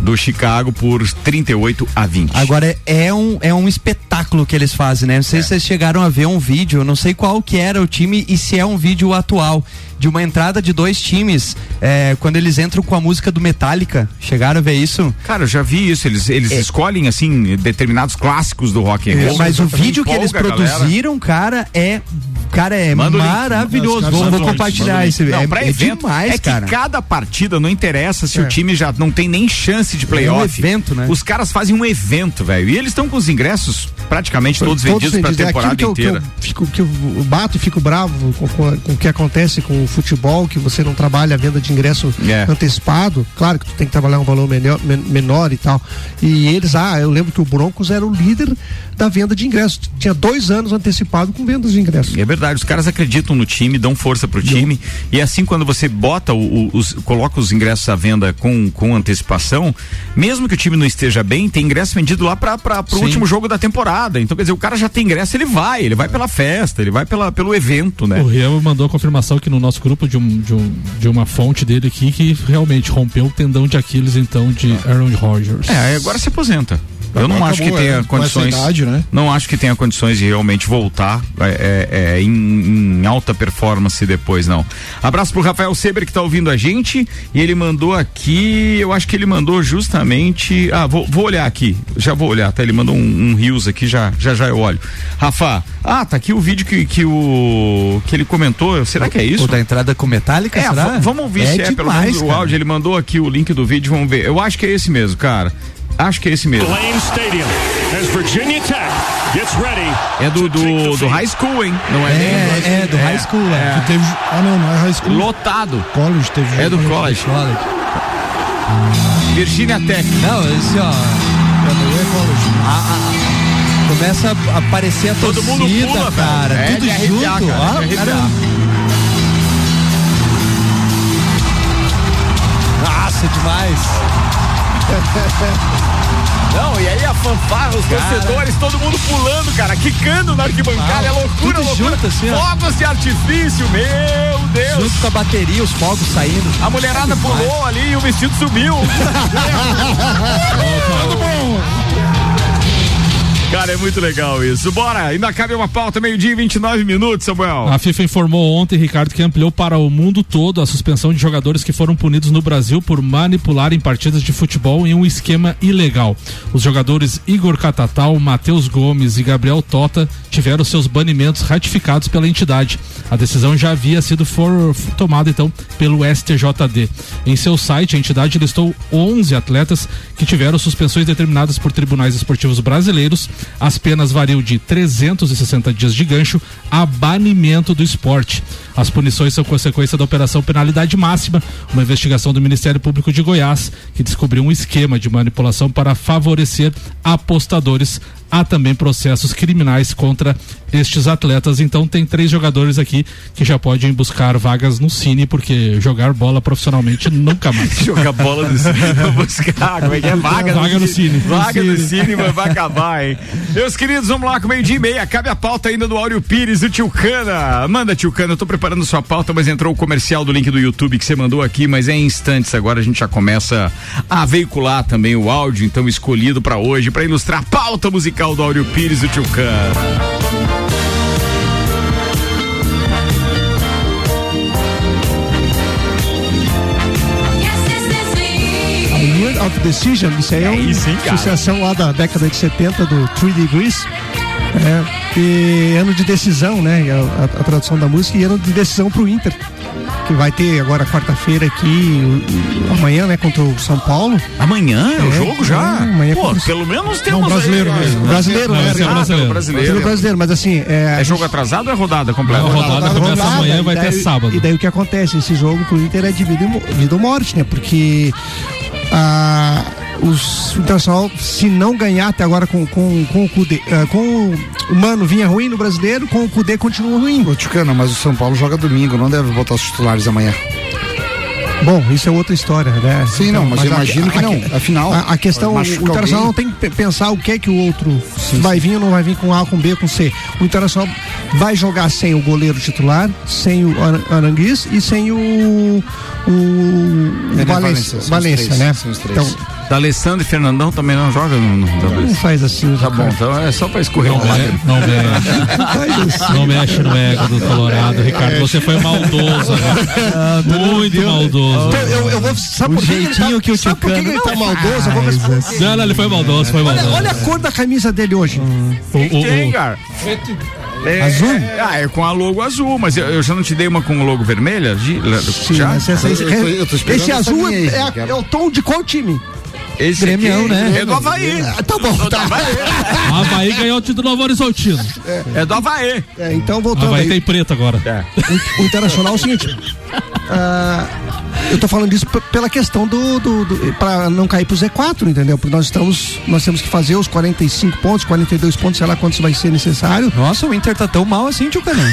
do Chicago por trinta e oito a vinte. Agora é um, é um espetáculo que eles fazem, né? Não sei é. se vocês chegaram a ver um vídeo, não sei qual que era o time e se é um vídeo atual de uma entrada de dois times, é, quando eles entram com a música do Metallica. Chegaram a ver isso? Cara, eu já vi isso, eles, eles é. escolhem assim determinados clássicos do rock and roll. É, mas o vídeo que eles produziram, cara, é cara, é manda maravilhoso. Vou, vou compartilhar esse vídeo. É, é demais, é que cara. Cada partida não interessa se é. o time já não tem nem chance de playoff. É um evento, né? Os caras fazem um evento, velho, e eles estão com os ingressos praticamente todos, todos vendidos, vendidos pra temporada é inteira. Que eu, que, eu fico, que eu bato e fico bravo com, com, com o que acontece com o futebol, que você não trabalha a venda de ingresso é. antecipado. Claro que tu tem que trabalhar um valor melhor, menor e tal. E eles, ah, eu lembro que o Broncos era o líder da venda de ingressos. Tinha dois anos antecipado com vendas de ingressos. É verdade, os caras acreditam no time, dão força pro time. Não. E assim, quando você bota o, os, coloca os ingressos à venda com, com antecipação, mesmo que o time não esteja bem, tem ingresso vendido lá para pro Sim. último jogo da temporada. Então, quer dizer, o cara já tem ingresso, ele vai, ele vai pela festa, ele vai pela, pelo evento, né? O Rian mandou a confirmação que no nosso grupo de, um, de, um, de uma fonte dele aqui que realmente rompeu o tendão de Aquiles, então, de Aaron Rodgers. É, agora se aposenta. Eu não acho que tenha condições. Idade, né? Não acho que tenha condições de realmente voltar é, é, em, em alta performance depois, não. Abraço pro Rafael Seber, que tá ouvindo a gente, e ele mandou aqui, eu acho que ele mandou justamente, ah, vou, vou olhar aqui, já vou olhar, tá? Ele mandou um rios um aqui, já, já já eu olho. Rafa, ah, tá aqui o vídeo que, que o que ele comentou, será que é isso? O da entrada com Metallica, é, será? Vamos ouvir é se é, demais, pelo menos o áudio, ele mandou aqui o link do vídeo, vamos ver, eu acho que é esse mesmo, cara. Acho que é esse mesmo. É do, do, do High School, hein? Não é, é, do, é, é do High School. É. É. Que teve, ah, não, não é High School. Lotado. College teve. É do College. college. Virginia Tech. Não, esse ó. É college. Ah, ah, ah. Começa a aparecer a todo torcida, mundo pula, cara. É, tudo junto. Arrepiar, cara. Oh, cara. Nossa, demais. Não, e aí a fanfarra, os cara. torcedores, todo mundo pulando, cara, quicando na arquibancada, ah, é loucura, loucura. Junto, assim, fogos de artifício, meu Deus. Junto com a bateria, os fogos saindo. A mulherada é pulou ali e o vestido subiu. Tudo bom. Cara, é muito legal isso. Bora, ainda cabe uma pauta, meio-dia e vinte e nove minutos, Samuel. A FIFA informou ontem, Ricardo, que ampliou para o mundo todo a suspensão de jogadores que foram punidos no Brasil por manipularem partidas de futebol em um esquema ilegal. Os jogadores Igor Catatal, Matheus Gomes e Gabriel Tota tiveram seus banimentos ratificados pela entidade. A decisão já havia sido for... tomada, então, pelo S T J D. Em seu site, a entidade listou onze atletas que tiveram suspensões determinadas por tribunais esportivos brasileiros. As penas variam de trezentos e sessenta dias de gancho a banimento do esporte. As punições são consequência da Operação Penalidade Máxima, uma investigação do Ministério Público de Goiás, que descobriu um esquema de manipulação para favorecer apostadores. Há também processos criminais contra estes atletas. Então tem três jogadores aqui que já podem buscar vagas no Cine, porque jogar bola profissionalmente nunca mais. Jogar bola no Cine pra buscar, como é que é? Vaga, vaga no Cine. Vaga no Cine, cine mas vai acabar, hein? Meus queridos, vamos lá com meio-dia e meia. Cabe a pauta ainda do Áureo Pires, do Tio Cana. Manda, Tio Cana, eu tô preparando sua pauta, mas entrou o comercial do link do YouTube que você mandou aqui, mas é em instantes. Agora a gente já começa a veicular também o áudio, então, escolhido pra hoje, pra ilustrar a pauta musical do Áureo Pires e o Tio Can. A Word of Decision, isso aí é uma associação lá da década de setenta do Three Degrees. É, e ano de decisão, né? A, a, a tradução da música, e ano de decisão pro Inter. que vai ter agora quarta-feira aqui, amanhã, né, contra o São Paulo. Amanhã é o jogo já? Amanhã, pô, contra... pelo menos temos... Não, brasileiro aí, mesmo. Brasileiro, né? Brasileiro, não, é brasileiro. Brasileiro. brasileiro, mas assim... É, é jogo atrasado ou é rodada completa? Não, rodada, rodada, rodada começa amanhã, vai até sábado. E daí o que acontece? Esse jogo pro Inter é de vida, vida ou morte, né? Porque... Ah, os, o Internacional, se não ganhar até agora com, com, com o Cudê, uh, com o Mano vinha ruim no brasileiro, com o Cudê continua ruim. Ô, Ticana, mas o São Paulo joga domingo, não deve botar os titulares amanhã. Bom, isso é outra história, né? Sim, então, não, mas, mas eu imagino a, que não, a, afinal... A, a questão, o Internacional não tem que pensar o que é que o outro sim, vai sim. vir ou não vai vir com A, com B, com C. O Internacional vai jogar sem o goleiro titular, sem o Aranguiz e sem o... o, o Valência, Valência, né? Então, D'Alessandro e Fernandão também não jogam? Não, não, não faz assim. Tá bom, então é só pra escorrer o lado. Não mexe. Não mexe no ego do Colorado, Ricardo. Você foi maldoso. Muito maldoso. Sabe por que ele tá maldoso? Não, não, ele foi maldoso, foi maldoso. Olha a cor da camisa dele hoje. Quem, cara? É, azul? É, ah, é com a logo azul, mas eu, eu já não te dei uma com logo vermelha? De, sim, já? Essa, essa, eu, eu, eu tô esse azul é, é, é o tom de qual time? Esse Grêmio, né? É do Avaí. É, tá bom, tá. O Avaí ganhou o título Novo Horizontino. É, é do Avaí. É, então voltando. Avaí tem preto agora. É. O, o Internacional é o seguinte. Uh, eu tô falando isso p- pela questão do, do, do para não cair pro Z quatro, entendeu? Porque nós estamos, nós temos que fazer os quarenta e cinco pontos, quarenta e dois pontos, sei lá quantos vai ser necessário. Nossa, o Inter tá tão mal assim, tio Canão.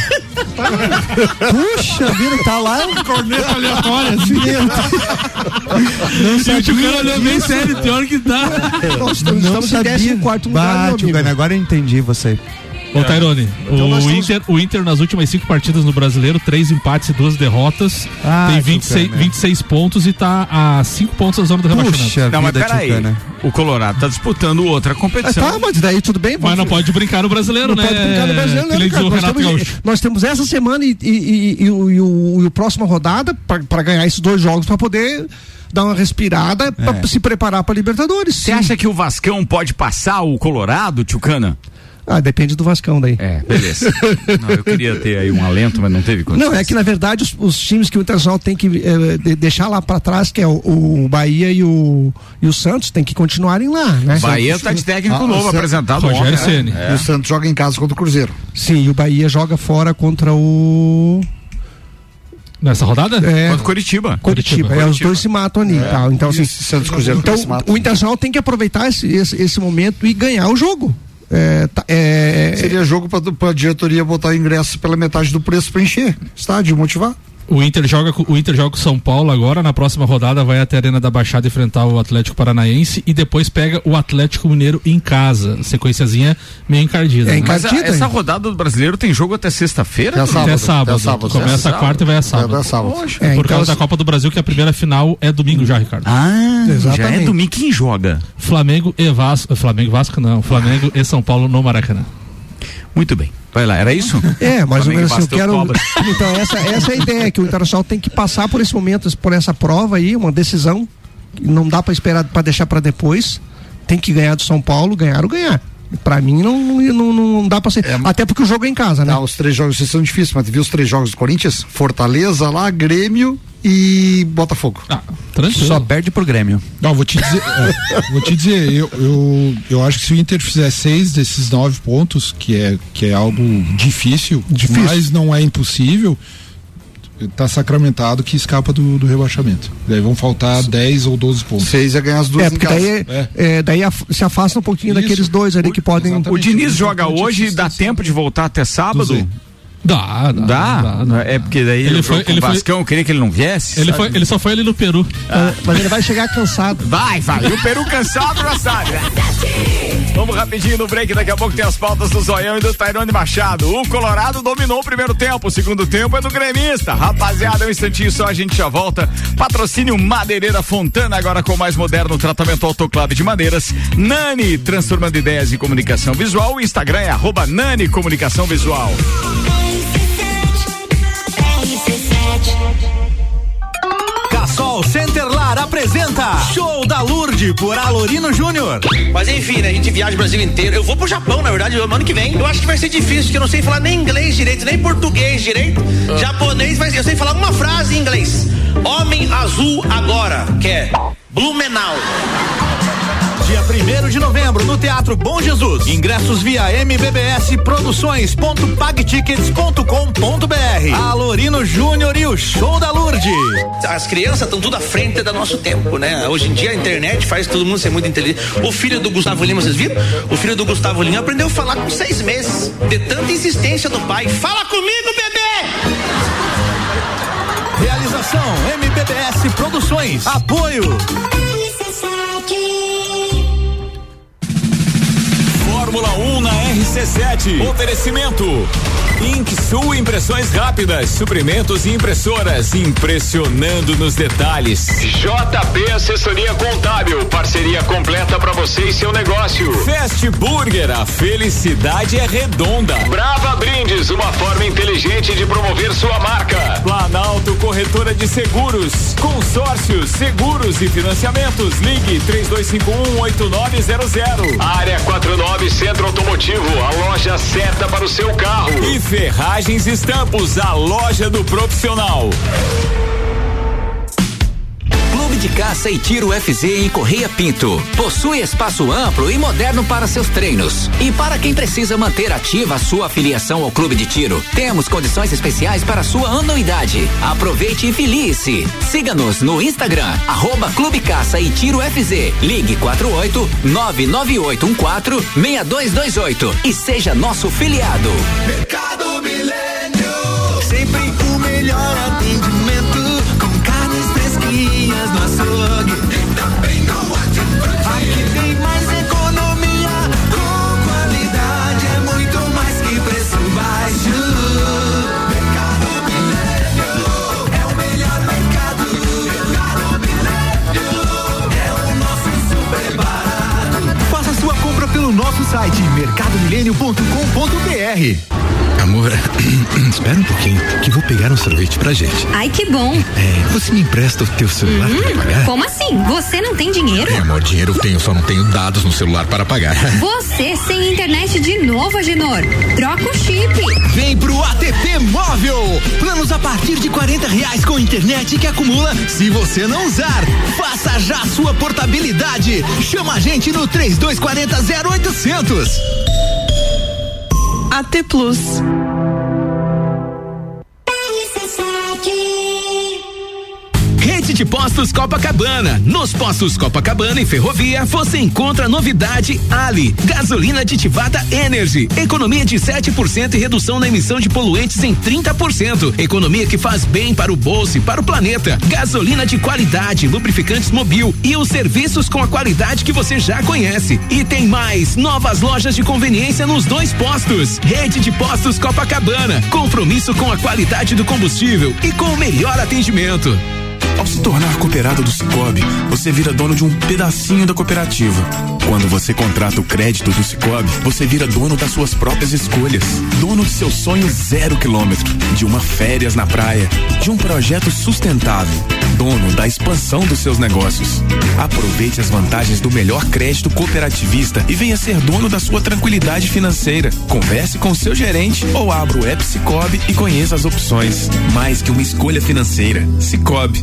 Puxa, vira, tá lá um corneta aleatório assim. Não sei, o tio Canão olhou bem sério, pior que tá. Nós estamos, não estamos em décimo quarto lugar, tio Canão. Agora eu entendi você. Ô, Tairone, é. então o, estamos... Inter, o Inter nas últimas cinco partidas no Brasileiro, três empates e duas derrotas, ah, tem vinte e seis, né? vinte e seis pontos e tá a cinco pontos da zona do rebaixamento. Puxa, não, mas peraí, o Colorado tá disputando outra competição. Ah, tá, mas daí tudo bem. Mas pode... não pode brincar no Brasileiro, não né? Não pode brincar no Brasileiro, né? Nós, Renato temos, Gaúcho. Nós temos essa semana e, e, e, e, e, o, e, o, e o próxima rodada para ganhar esses dois jogos, para poder... dar uma respirada pra é. se preparar pra Libertadores. Você acha que o Vascão pode passar o Colorado, Tchucana? Ah, depende do Vascão daí. É, beleza. Não, eu queria ter aí um alento, mas não teve condição. Não, é que na verdade os, os times que o Internacional tem que é, de, deixar lá pra trás, que é o, o Bahia e o, e o Santos, tem que continuarem lá, né? Bahia tá de técnico ah, novo, San... apresentado Rogério Ceni. É. E o Santos joga em casa contra o Cruzeiro. Sim, e o Bahia joga fora contra o... Nessa rodada? É. Quanto Coritiba. Coritiba. Coritiba. É, os dois se matam ali. É. Tá? Então, assim, Santos Cruzeiro então se matam, o Internacional né? tem que aproveitar esse, esse, esse momento e ganhar o jogo. É, tá, é, Seria jogo para a diretoria botar o ingresso pela metade do preço para encher estádio, motivar. O Inter joga o Inter joga com São Paulo agora, na próxima rodada vai até a Arena da Baixada enfrentar o Atlético Paranaense e depois pega o Atlético Mineiro em casa, sequenciazinha meio encardida. É né? encardida. Mas a, essa rodada do Brasileiro tem jogo até sexta-feira? Até sábado. Até sábado. Até sábado. Começa até sábado. quarta e vai a sábado. Até sábado. Poxa, é, por então causa se... da Copa do Brasil, que a primeira final é domingo já, Ricardo. Ah, exatamente. Já é domingo. Quem joga? Flamengo e Vasco, Flamengo e Vasco não, Flamengo e São Paulo no Maracanã. Muito bem. Vai lá, era isso? É, mais ou menos assim, eu quero... Então, essa, essa é a ideia, que o Internacional tem que passar por esse momento, por essa prova aí, uma decisão, não dá pra esperar, pra deixar pra depois, tem que ganhar do São Paulo, ganhar ou ganhar. Pra mim não, não, não dá pra ser. É, até porque o jogo é em casa, né? Não, os três jogos são difíceis, mas viu os três jogos do Corinthians? Fortaleza lá, Grêmio e Botafogo. Ah, tranquilo. Só perde pro Grêmio. Não, vou te dizer, é, vou te dizer eu, eu, eu acho que se o Inter fizer seis desses nove pontos, que é, que é algo difícil, difícil, mas não é impossível, tá sacramentado que escapa do, do rebaixamento. Daí vão faltar dez ou doze pontos. Seis é ganhar as duas. É, porque daí, é. É, daí af, se afasta um pouquinho isso, daqueles dois ali o, que podem. O Diniz joga hoje, dá tempo de voltar até sábado? Dá, dá, dá, dá, dá. É porque daí ele foi, ele o Vascão, foi, queria que ele não viesse. Ele, foi, ele só foi ali no Peru. Ah. Mas ele vai chegar cansado. Vai, vai. E o Peru cansado já sabe, né? Vamos rapidinho no break, daqui a pouco tem as pautas do Zoião e do Tairone Machado. O Colorado dominou o primeiro tempo, o segundo tempo é do gremista. Rapaziada, um instantinho só, a gente já volta. Patrocínio Madeireira Fontana, agora com o mais moderno tratamento autoclave de madeiras. Nani, transformando ideias em comunicação visual. O Instagram é arroba Nani Comunicação Visual. Cassol. Call Center Lar apresenta Show da Lourdes por Alorino Júnior. Mas enfim, né, a gente viaja o Brasil inteiro. Eu vou pro Japão, na verdade, no ano que vem. Eu acho que vai ser difícil, porque eu não sei falar nem inglês direito, nem português direito. Ah. Japonês, mas eu sei falar uma frase em inglês. Homem Azul Agora, que é Blumenau. Dia primeiro de novembro, no Teatro Bom Jesus. Ingressos via m b b s produções ponto pagtickets ponto com ponto b r. Alorino Júnior e o Show da Lourdes. As crianças estão tudo à frente do nosso tempo, né? Hoje em dia a internet faz todo mundo ser muito inteligente. O filho do Gustavo Lima, vocês viram? O filho do Gustavo Lima aprendeu a falar com seis meses. De tanta insistência do pai. Fala comigo, bebê! Realização M B B S Produções. Apoio. Fórmula um na R C sete. Oferecimento. InkSul Impressões Rápidas, suprimentos e impressoras, impressionando nos detalhes. J P Assessoria Contábil, parceria completa para você e seu negócio. Fast Burger, a felicidade é redonda. Brava Brindes, uma forma inteligente de promover sua marca. Planalto Corretora de Seguros, consórcios, seguros e financiamentos. Ligue três dois cinco um oito nove zero zero. Área quarenta e nove Centro Automotivo, a loja certa para o seu carro. E Ferragens e Estampos, a loja do profissional. Clube de Caça e Tiro F Z em Correia Pinto possui espaço amplo e moderno para seus treinos. E para quem precisa manter ativa a sua afiliação ao clube de tiro, temos condições especiais para sua anuidade. Aproveite e filie-se. Siga-nos no Instagram, arroba Clube Caça e Tiro F Z. Ligue quatro oito nove nove oito um quatro seis dois dois oito e seja nosso filiado. Mercado Milênio, sempre o melhor atendimento, com carnes fresquinhas no açougue e também no hortifruti. Aqui tem mais economia, com qualidade, é muito mais que preço baixo. Mercado Milênio é o melhor mercado. Mercado Milênio é o nosso super barato. Faça sua compra pelo nosso site mercado milênio ponto com ponto b r. Amor, espera um pouquinho que vou pegar um sorvete pra gente. Ai, que bom. É, você me empresta o teu celular hum, pra pagar? Como assim? Você não tem dinheiro? É, amor, dinheiro eu tenho, só não tenho dados no celular para pagar. Você sem internet de novo, Agenor. Troca o chip. Vem pro A T P Móvel. Planos a partir de quarenta reais com internet que acumula se você não usar. Faça já a sua portabilidade. Chama a gente no três dois quarenta zero oitocentos. A T Plus. Rede de Postos Copacabana. Nos Postos Copacabana e Ferrovia você encontra a novidade Ali, gasolina aditivada Energy, economia de sete por cento e redução na emissão de poluentes em trinta por cento, economia que faz bem para o bolso e para o planeta, gasolina de qualidade, lubrificantes Mobil e os serviços com a qualidade que você já conhece. E tem mais, novas lojas de conveniência nos dois postos. Rede de Postos Copacabana, compromisso com a qualidade do combustível e com o melhor atendimento. Ao se tornar cooperado do Cicobi, você vira dono de um pedacinho da cooperativa. Quando você contrata o crédito do Cicobi, você vira dono das suas próprias escolhas. Dono de seu sonho zero quilômetro, de uma férias na praia, de um projeto sustentável. Dono da expansão dos seus negócios. Aproveite as vantagens do melhor crédito cooperativista e venha ser dono da sua tranquilidade financeira. Converse com seu gerente ou abra o app Cicobi e conheça as opções. Mais que uma escolha financeira, Cicobi.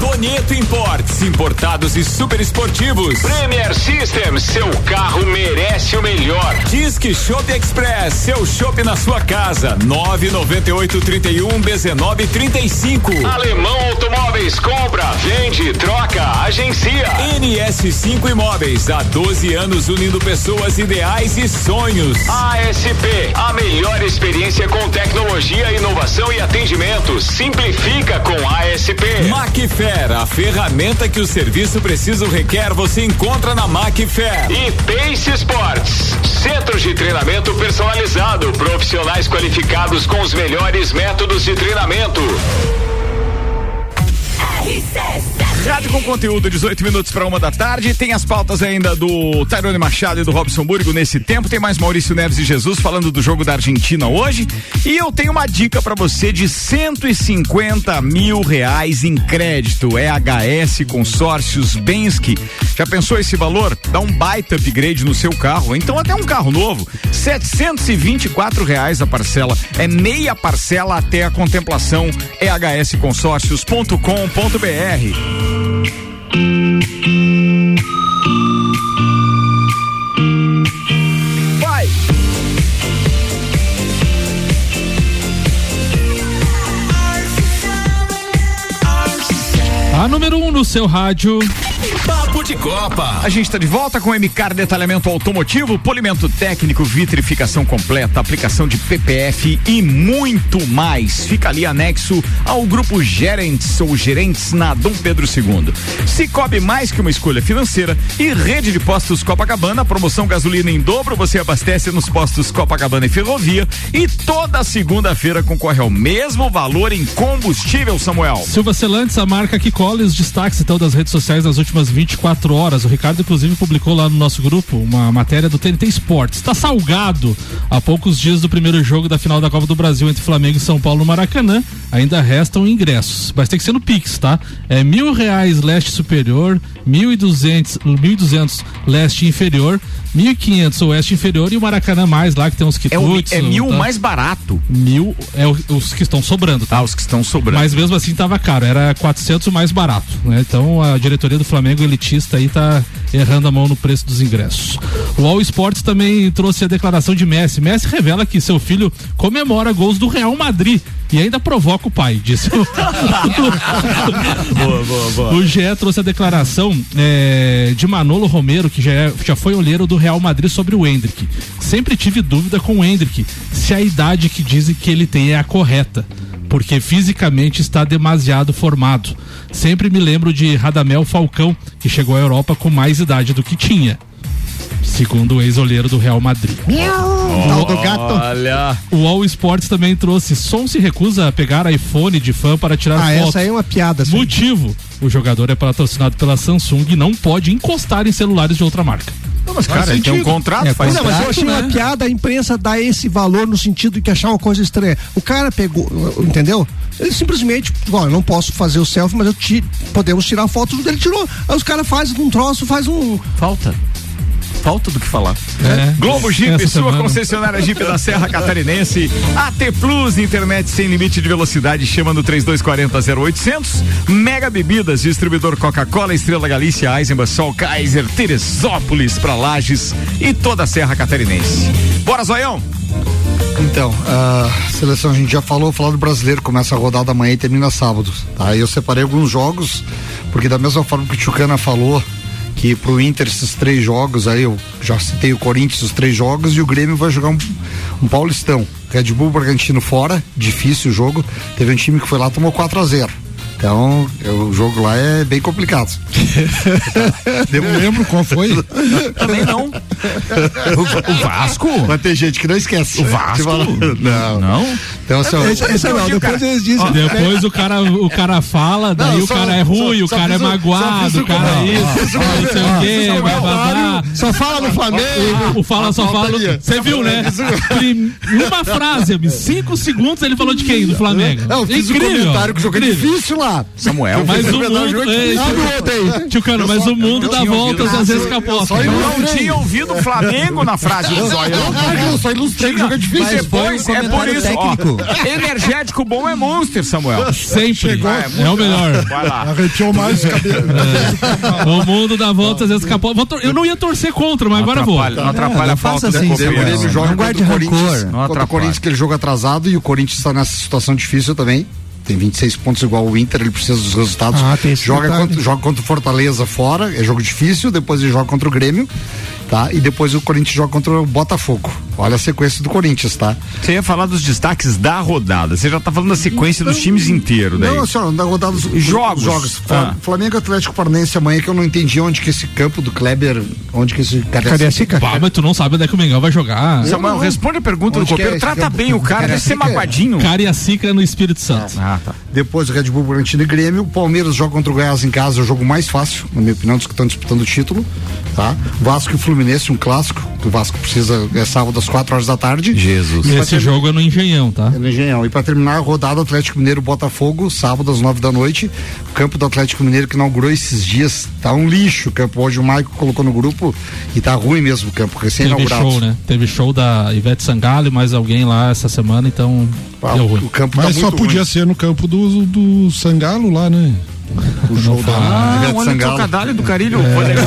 Donieto Imports, importados e super esportivos. Premier System, seu carro merece o melhor. Disque Shop Express, seu shopping na sua casa. nove nove oito, três um, um nove, três cinco. Alemão Automóveis, compra, vende, troca, agencia. N S cinco Imóveis, há doze anos unindo pessoas, ideais e sonhos. A S P, a melhor experiência com tecnologia, inovação e atendimento. Simplifica com A S P. Macfair, a ferramenta que o serviço preciso requer, você encontra na Macfair. E Pace Sports, centros de treinamento personalizado, profissionais qualificados com os melhores métodos de treinamento. Rádio com conteúdo, dezoito minutos para uma da tarde. Tem as pautas ainda do Tairone Machado e do Robson Burgo nesse tempo. Tem mais Maurício Neves e Jesus falando do jogo da Argentina hoje. E eu tenho uma dica para você de cento e cinquenta mil reais em crédito. É H S Consórcios Bensky. Já pensou esse valor? Dá um baita upgrade no seu carro. Então até um carro novo. setecentos e vinte e quatro reais a parcela. É meia parcela até a contemplação. É H S consórcios ponto com ponto br. Vai! A número um no seu rádio. Papo de Copa. A gente está de volta com M-Car Detalhamento Automotivo, polimento técnico, vitrificação completa, aplicação de P P F e muito mais. Fica ali anexo ao Grupo Gerentes ou Gerentes na Dom Pedro segundo. Cicobi, mais que uma escolha financeira, e Rede de Postos Copacabana, promoção gasolina em dobro, você abastece nos postos Copacabana e Ferrovia e toda segunda-feira concorre ao mesmo valor em combustível, Samuel. Silva Celantes, a marca que colhe os destaques então das redes sociais nas últimas vinte e quatro horas. O Ricardo, inclusive, publicou lá no nosso grupo uma matéria do T N T Esportes. Está salgado a poucos dias do primeiro jogo da final da Copa do Brasil entre Flamengo e São Paulo no Maracanã. Ainda restam ingressos, mas tem que ser no Pix, tá? É mil reais leste superior, mil e duzentos, mil e duzentos leste inferior, mil e quinhentos oeste inferior e o Maracanã mais lá que tem uns quitutes. É, o, é mil tá? Mais barato. Mil é o, os que estão sobrando, tá? Ah, os que estão sobrando. Mas mesmo assim tava caro, era quatrocentos o mais barato, né? Então a diretoria do Flamengo elitista aí tá errando a mão no preço dos ingressos. O All Sports também trouxe a declaração de Messi. Messi revela que seu filho comemora gols do Real Madrid e ainda provoca o pai, disse. Boa, boa, boa. O G E trouxe a declaração é, de Manolo Romero, que já, é, já foi olheiro do Real Madrid, sobre o Endrick. Sempre tive dúvida com o Endrick se a idade que dizem que ele tem é a correta, porque fisicamente está demasiado formado. Sempre me lembro de Radamel Falcão, que chegou à Europa com mais idade do que tinha, segundo o ex-olheiro do Real Madrid. Olha. O All Sports também trouxe: Som se recusa a pegar iPhone de fã para tirar ah, foto. Essa aí é uma piada. Sim. Motivo: o jogador é patrocinado pela Samsung e não pode encostar em celulares de outra marca. Não, mas cara, tem um contrato, é, faz não, mas eu achei né? uma piada a imprensa dar esse valor no sentido de achar uma coisa estranha. O cara pegou, entendeu? Ele simplesmente, ó, eu não posso fazer o selfie, mas eu te, podemos tirar foto dele, tirou. Aí os caras fazem um troço, faz um... Falta. Falta do que falar. É. Globo Jeep, essa sua semana. Concessionária Jeep da Serra Catarinense. A T Plus, internet sem limite de velocidade, chama no três dois quatro zero zero oito zero zero. Mega Bebidas, distribuidor Coca-Cola, Estrela Galícia, Eisenbahn, Sol Kaiser, Teresópolis, pra Lages e toda a Serra Catarinense. Bora, Zoião! Então, a seleção a gente já falou, falar do brasileiro, começa a rodada amanhã e termina sábado, tá? Eu separei alguns jogos, porque da mesma forma que o Tchucana falou, que pro Inter esses três jogos, aí eu já citei o Corinthians, os três jogos, e o Grêmio vai jogar um, um Paulistão. Red Bull Bragantino fora, difícil o jogo, teve um time que foi lá, tomou quatro a zero. Então, eu, o jogo lá é bem complicado. Eu não lembro qual foi. Também não. O, o Vasco? Mas tem gente que não esquece. O Vasco? Não. Não? Então, assim, é, é, é, é, não, depois eles dizem. Ó, depois é. o, cara, o cara fala, daí não, o só, cara é ruim, só, o cara é magoado, o cara é isso, não sei o quê, vai vazar. Só fala do Flamengo. O fala só fala. Você viu, né? Uma frase, cinco segundos ele falou de quem? Do Flamengo. Não, fiz um comentário que o jogo é difícil lá. Samuel, mas o mundo, é, é, Tchucano, mas só, o mundo dá voltas às vezes capota. Eu não tinha ouvido o Flamengo na frase. Eu só, eu, eu só ilustrei, jogo é difícil. Depois é por isso, técnico. Ó, energético bom é Monster, Samuel. Sempre. Chegou, ah, é, é o melhor. Vai lá. Arrepiou mais o cabelo. É. O mundo dá voltas às vezes capota. Eu não ia torcer contra, mas agora vou. Não atrapalha a falta de confiança. Não guarde rancor. Contra o Corinthians, que ele joga atrasado, e o Corinthians está nessa situação difícil também. Tem vinte e seis pontos igual o Inter, ele precisa dos resultados. Ah, joga, contra, joga contra o Fortaleza fora, é jogo difícil, depois ele joga contra o Grêmio, tá? E depois o Corinthians joga contra o Botafogo. Olha a sequência do Corinthians, tá? Você ia falar dos destaques da rodada, você já tá falando da sequência então, dos times inteiros, né? Não, senhora, da rodada dos jogos. jogos. Ah. Flamengo Atlético Paranaense amanhã, que eu não entendi onde que esse campo do Kleber, onde que esse... Cadê esse cara? Mas tu não sabe onde é que o Mengão vai jogar. Samuel, responde a pergunta onde do copeiro, é trata campo, bem o cara, deve ser magoadinho. Cariacica no Espírito Santo. Ah. Ah, tá. Depois o Red Bull, Bragantino e Grêmio. O Palmeiras joga contra o Goiás em casa, é o jogo mais fácil, na minha opinião, dos que estão disputando o título, tá? Vasco e Fluminense, um clássico, que o Vasco precisa, é sábado às quatro horas da tarde. Jesus. E esse ter... jogo é no Engenhão, tá? É no Engenhão. E pra terminar a rodada, Atlético Mineiro Botafogo, sábado às nove da noite. O campo do Atlético Mineiro, que inaugurou esses dias, tá um lixo o campo. Hoje o Maico colocou no grupo e tá ruim mesmo o campo, recém-inaugurado. Teve show, né? Teve show da Ivete Sangalo e mais alguém lá essa semana, então ah, deu ruim. O campo Mas tá só podia ruim. ser no campo do, do Sangalo lá, né? O jogo da ah, olha Sangalo. O trocadalho do Carilho. É. Foi legal.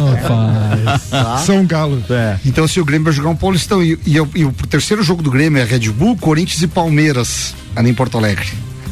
Não faz. Tá. São Galo. É. Então, se o Grêmio vai jogar um Paulistão, e, e, e o terceiro jogo do Grêmio é Red Bull, Corinthians e Palmeiras, ali em Porto Alegre.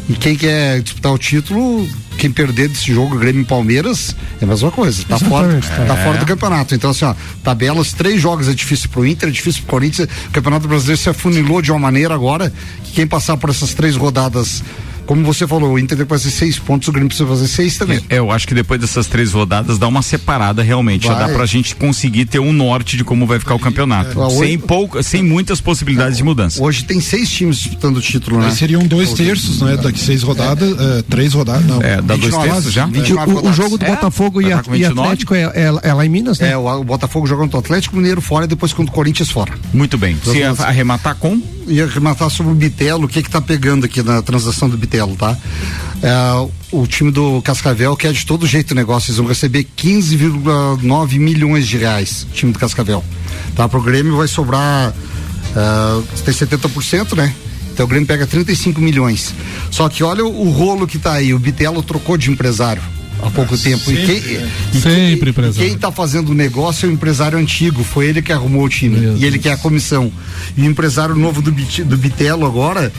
E quem quer disputar o título, quem perder desse jogo, Grêmio e Palmeiras, é a mesma coisa, tá fora, é. tá fora do campeonato. Então, assim, ó, tabelas, três jogos é difícil pro Inter, é difícil pro Corinthians. O Campeonato Brasileiro se afunilou de uma maneira agora, que quem passar por essas três rodadas, como você falou, o Inter tem que fazer seis pontos, o Grêmio precisa fazer seis também. É, eu acho que depois dessas três rodadas dá uma separada realmente, vai. já dá pra gente conseguir ter um norte de como vai ficar o campeonato, é, sem, pouca, sem muitas possibilidades é, de mudança. Hoje tem seis times disputando o título, né? Aí seriam dois hoje, terços, né? Daqui seis rodadas, é, é, três rodadas, não. É, dá dois terços já? O, o jogo do é, Botafogo é, e, a, e Atlético é, é, é lá em Minas, né? É, o, o Botafogo joga contra o Atlético Mineiro fora e depois contra o Corinthians fora. Muito bem. Então, se assim, arrematar com? Ia arrematar sobre o Bitelo, o que que tá pegando aqui na transação do Bitelo? Tá? É, o time do Cascavel quer de todo jeito o negócio, eles vão receber quinze vírgula nove milhões de reais, o time do Cascavel, tá? Pro Grêmio vai sobrar uh, tem setenta por cento, né? Então o Grêmio pega trinta e cinco milhões, só que olha o, o rolo que tá aí, o Bitelo trocou de empresário há pouco ah, tempo, sempre, e quem, é. e sempre e quem, quem tá fazendo o negócio é o empresário antigo, foi ele que arrumou o time Meu e Deus. ele quer a comissão, e o empresário novo do, do Bitelo agora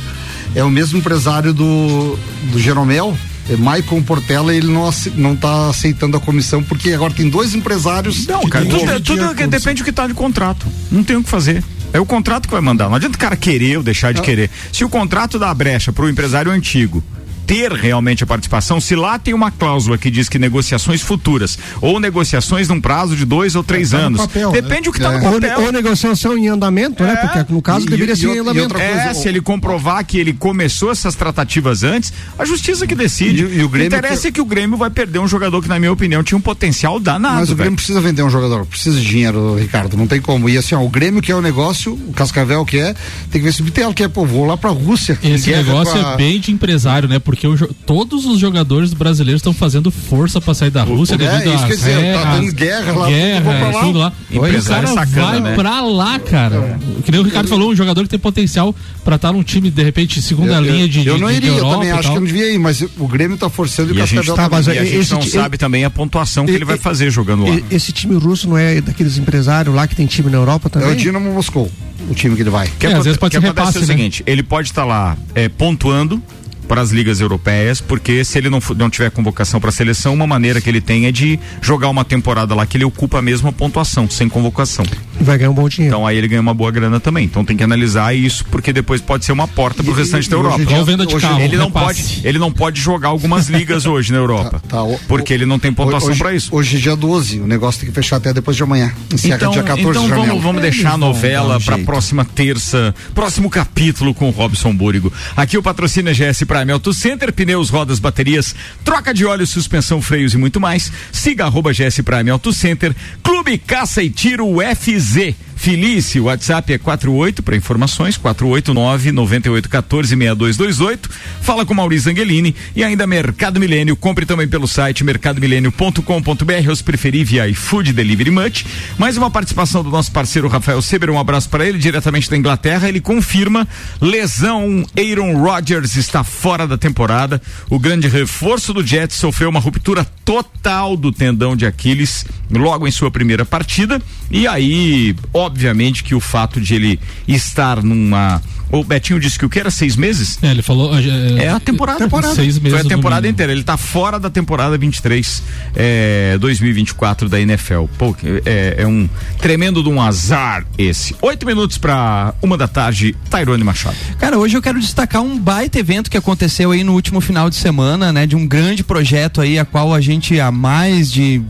é o mesmo empresário do, do Jeromel, é Maicon Portela, e ele não, não tá aceitando a comissão, porque agora tem dois empresários. Não, cara, tudo, tudo, tudo que depende do que tá de contrato, não tem o que fazer. É o contrato que vai mandar, não adianta o cara querer ou deixar de não. querer. Se o contrato dá a brecha pro empresário antigo ter realmente a participação, se lá tem uma cláusula que diz que negociações futuras ou negociações num prazo de dois ou três é, anos, papel, depende do né? que está é. no papel. Ou, ou negociação em andamento, é. né? Porque no caso e, deveria e, ser e em andamento. É, ou... se ele comprovar que ele começou essas tratativas antes, a justiça que decide. E, e o Grêmio interessa que... é que o Grêmio vai perder um jogador que, na minha opinião, tinha um potencial danado. Mas o Grêmio velho. precisa vender um jogador, precisa de dinheiro, Ricardo, não tem como. E assim, ó, o Grêmio que é o negócio, o Cascavel que é, tem que ver se o Bitelo que é, pô, vou lá pra Rússia. Esse negócio pra... é bem de empresário, né? Por porque o, todos os jogadores brasileiros estão fazendo força para sair da Rússia. É, devido às guerras, guerra lá, guerra, é, tudo lá. E o cara sacana, vai né? pra lá, cara. É. Que nem o Ricardo falou, um jogador que tem potencial para estar num time, de repente, segunda eu, eu, linha de Europa. Eu não iria, eu também acho que eu não devia ir, mas o Grêmio tá forçando e o Cascavel tá vazando. E a gente, tá, mas, e a gente não t- sabe ele, também a pontuação que ele, ele vai fazer jogando lá. Esse time russo não é daqueles empresários lá que tem time na Europa também? É o Dinamo Moscou, o time que ele vai. Que é, às vezes pode ser repasse, é o seguinte, ele pode estar lá é, pontuando para as ligas europeias, porque se ele não, não tiver convocação para a seleção, uma maneira que ele tem é de jogar uma temporada lá que ele ocupa a mesma pontuação, sem convocação. E vai ganhar um bom dinheiro. Então aí ele ganha uma boa grana também. Então tem que analisar isso, porque depois pode ser uma porta para o restante e, da Europa. Dia, venda de carro, ele, não pode, ele não pode jogar algumas ligas hoje na Europa, tá, tá, o, porque o, ele não tem pontuação para isso. Hoje dia doze, o negócio tem que fechar até depois de amanhã. Então, dia catorze, então vamos, vamos deixar a novela para próxima terça, próximo capítulo com o Robson Búrigo. Aqui o patrocínio é G S Prime Auto Center, pneus, rodas, baterias, troca de óleo, suspensão, freios e muito mais. Siga arroba G S Prime Auto Center. Clube Caça e Tiro U F Z Felice, o WhatsApp é quarenta e oito para informações, quatro oito nove, nove oito um quatro, seis dois dois oito. Fala com Maurício Angelini e ainda Mercado Milênio. Compre também pelo site mercado milênio ponto com ponto b r, os preferir via iFood Delivery Much. Mais uma participação do nosso parceiro Rafael Seber, um abraço para ele, diretamente da Inglaterra. Ele confirma lesão, Aaron Rodgers está fora da temporada. O grande reforço do Jets sofreu uma ruptura total do tendão de Aquiles logo em sua primeira partida, e aí, obviamente que o fato de ele estar numa... O Betinho disse que o que era seis meses? É, ele falou... É, é a temporada. temporada. Seis meses. Foi a temporada inteira. Ele tá fora da temporada vinte e três, é, dois mil e vinte e quatro da N F L. Pô, é, é um tremendo de um azar esse. Oito minutos pra uma da tarde, Tairone Machado. Cara, hoje eu quero destacar um baita evento que aconteceu aí no último final de semana, né? De um grande projeto aí, a qual a gente há mais de...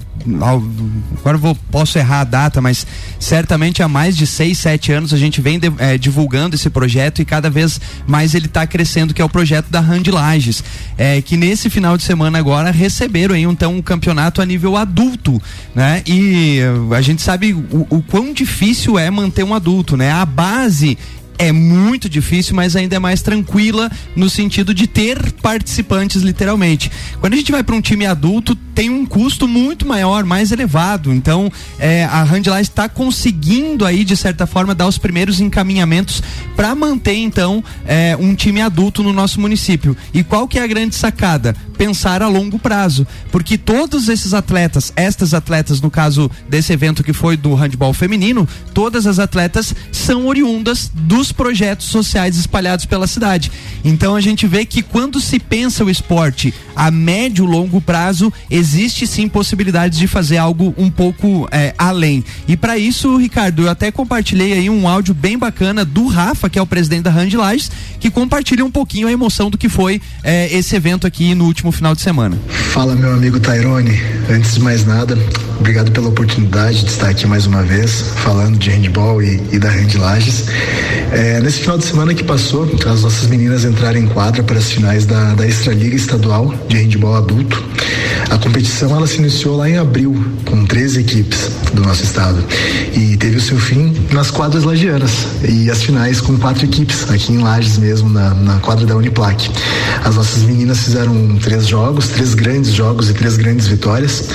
Agora eu vou, posso errar a data, mas certamente há mais de seis, sete anos a gente vem de, é, divulgando esse projeto, e cada vez mais ele está crescendo, que é o projeto da Rand Lages, é, que nesse final de semana agora receberam aí então um campeonato a nível adulto, né? E a gente sabe o, o quão difícil é manter um adulto, né? A base é muito difícil, mas ainda é mais tranquila no sentido de ter participantes, literalmente. Quando a gente vai para um time adulto, tem um custo muito maior, mais elevado. Então, é, a Rand Lages está conseguindo aí, de certa forma, dar os primeiros encaminhamentos para manter, então, é, um time adulto no nosso município. E qual que é a grande sacada? Pensar a longo prazo, porque todos esses atletas, estas atletas, no caso desse evento que foi do handball feminino, todas as atletas são oriundas do os projetos sociais espalhados pela cidade. Então a gente vê que quando se pensa o esporte a médio e longo prazo, existe sim possibilidades de fazer algo um pouco é, além. E para isso, Ricardo, eu até compartilhei aí um áudio bem bacana do Rafa, que é o presidente da Rand Lages, que compartilha um pouquinho a emoção do que foi é, esse evento aqui no último final de semana. Fala, meu amigo Tairone, antes de mais nada, obrigado pela oportunidade de estar aqui mais uma vez, falando de handball e, e da Rand Lages. É, nesse final de semana que passou, as nossas meninas entraram em quadra para as finais da, da Extraliga Estadual de Handebol Adulto. A competição ela se iniciou lá em abril, com treze equipes do nosso estado, e teve o seu fim nas quadras lagianas, e as finais com quatro equipes, aqui em Lages mesmo, na, na quadra da Uniplac. As nossas meninas fizeram três jogos, três grandes jogos e três grandes vitórias,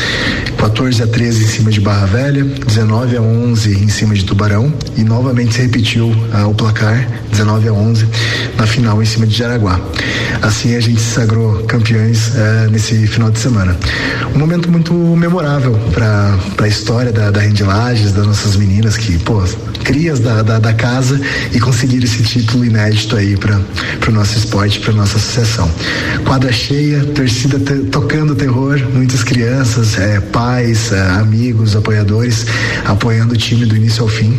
quatorze a treze em cima de Barra Velha, dezenove a onze em cima de Tubarão, e novamente se repetiu a o placar, dezenove a onze, na final em cima de Jaraguá. Assim a gente se sagrou campeões eh, nesse final de semana. Um momento muito memorável para a história da, da Rand Lages, das nossas meninas que, pô, crias da, da, da casa, e conseguiram esse título inédito aí para o nosso esporte, para nossa associação. Quadra cheia, torcida te, tocando terror, muitas crianças, eh, pais, eh, amigos, apoiadores, apoiando o time do início ao fim.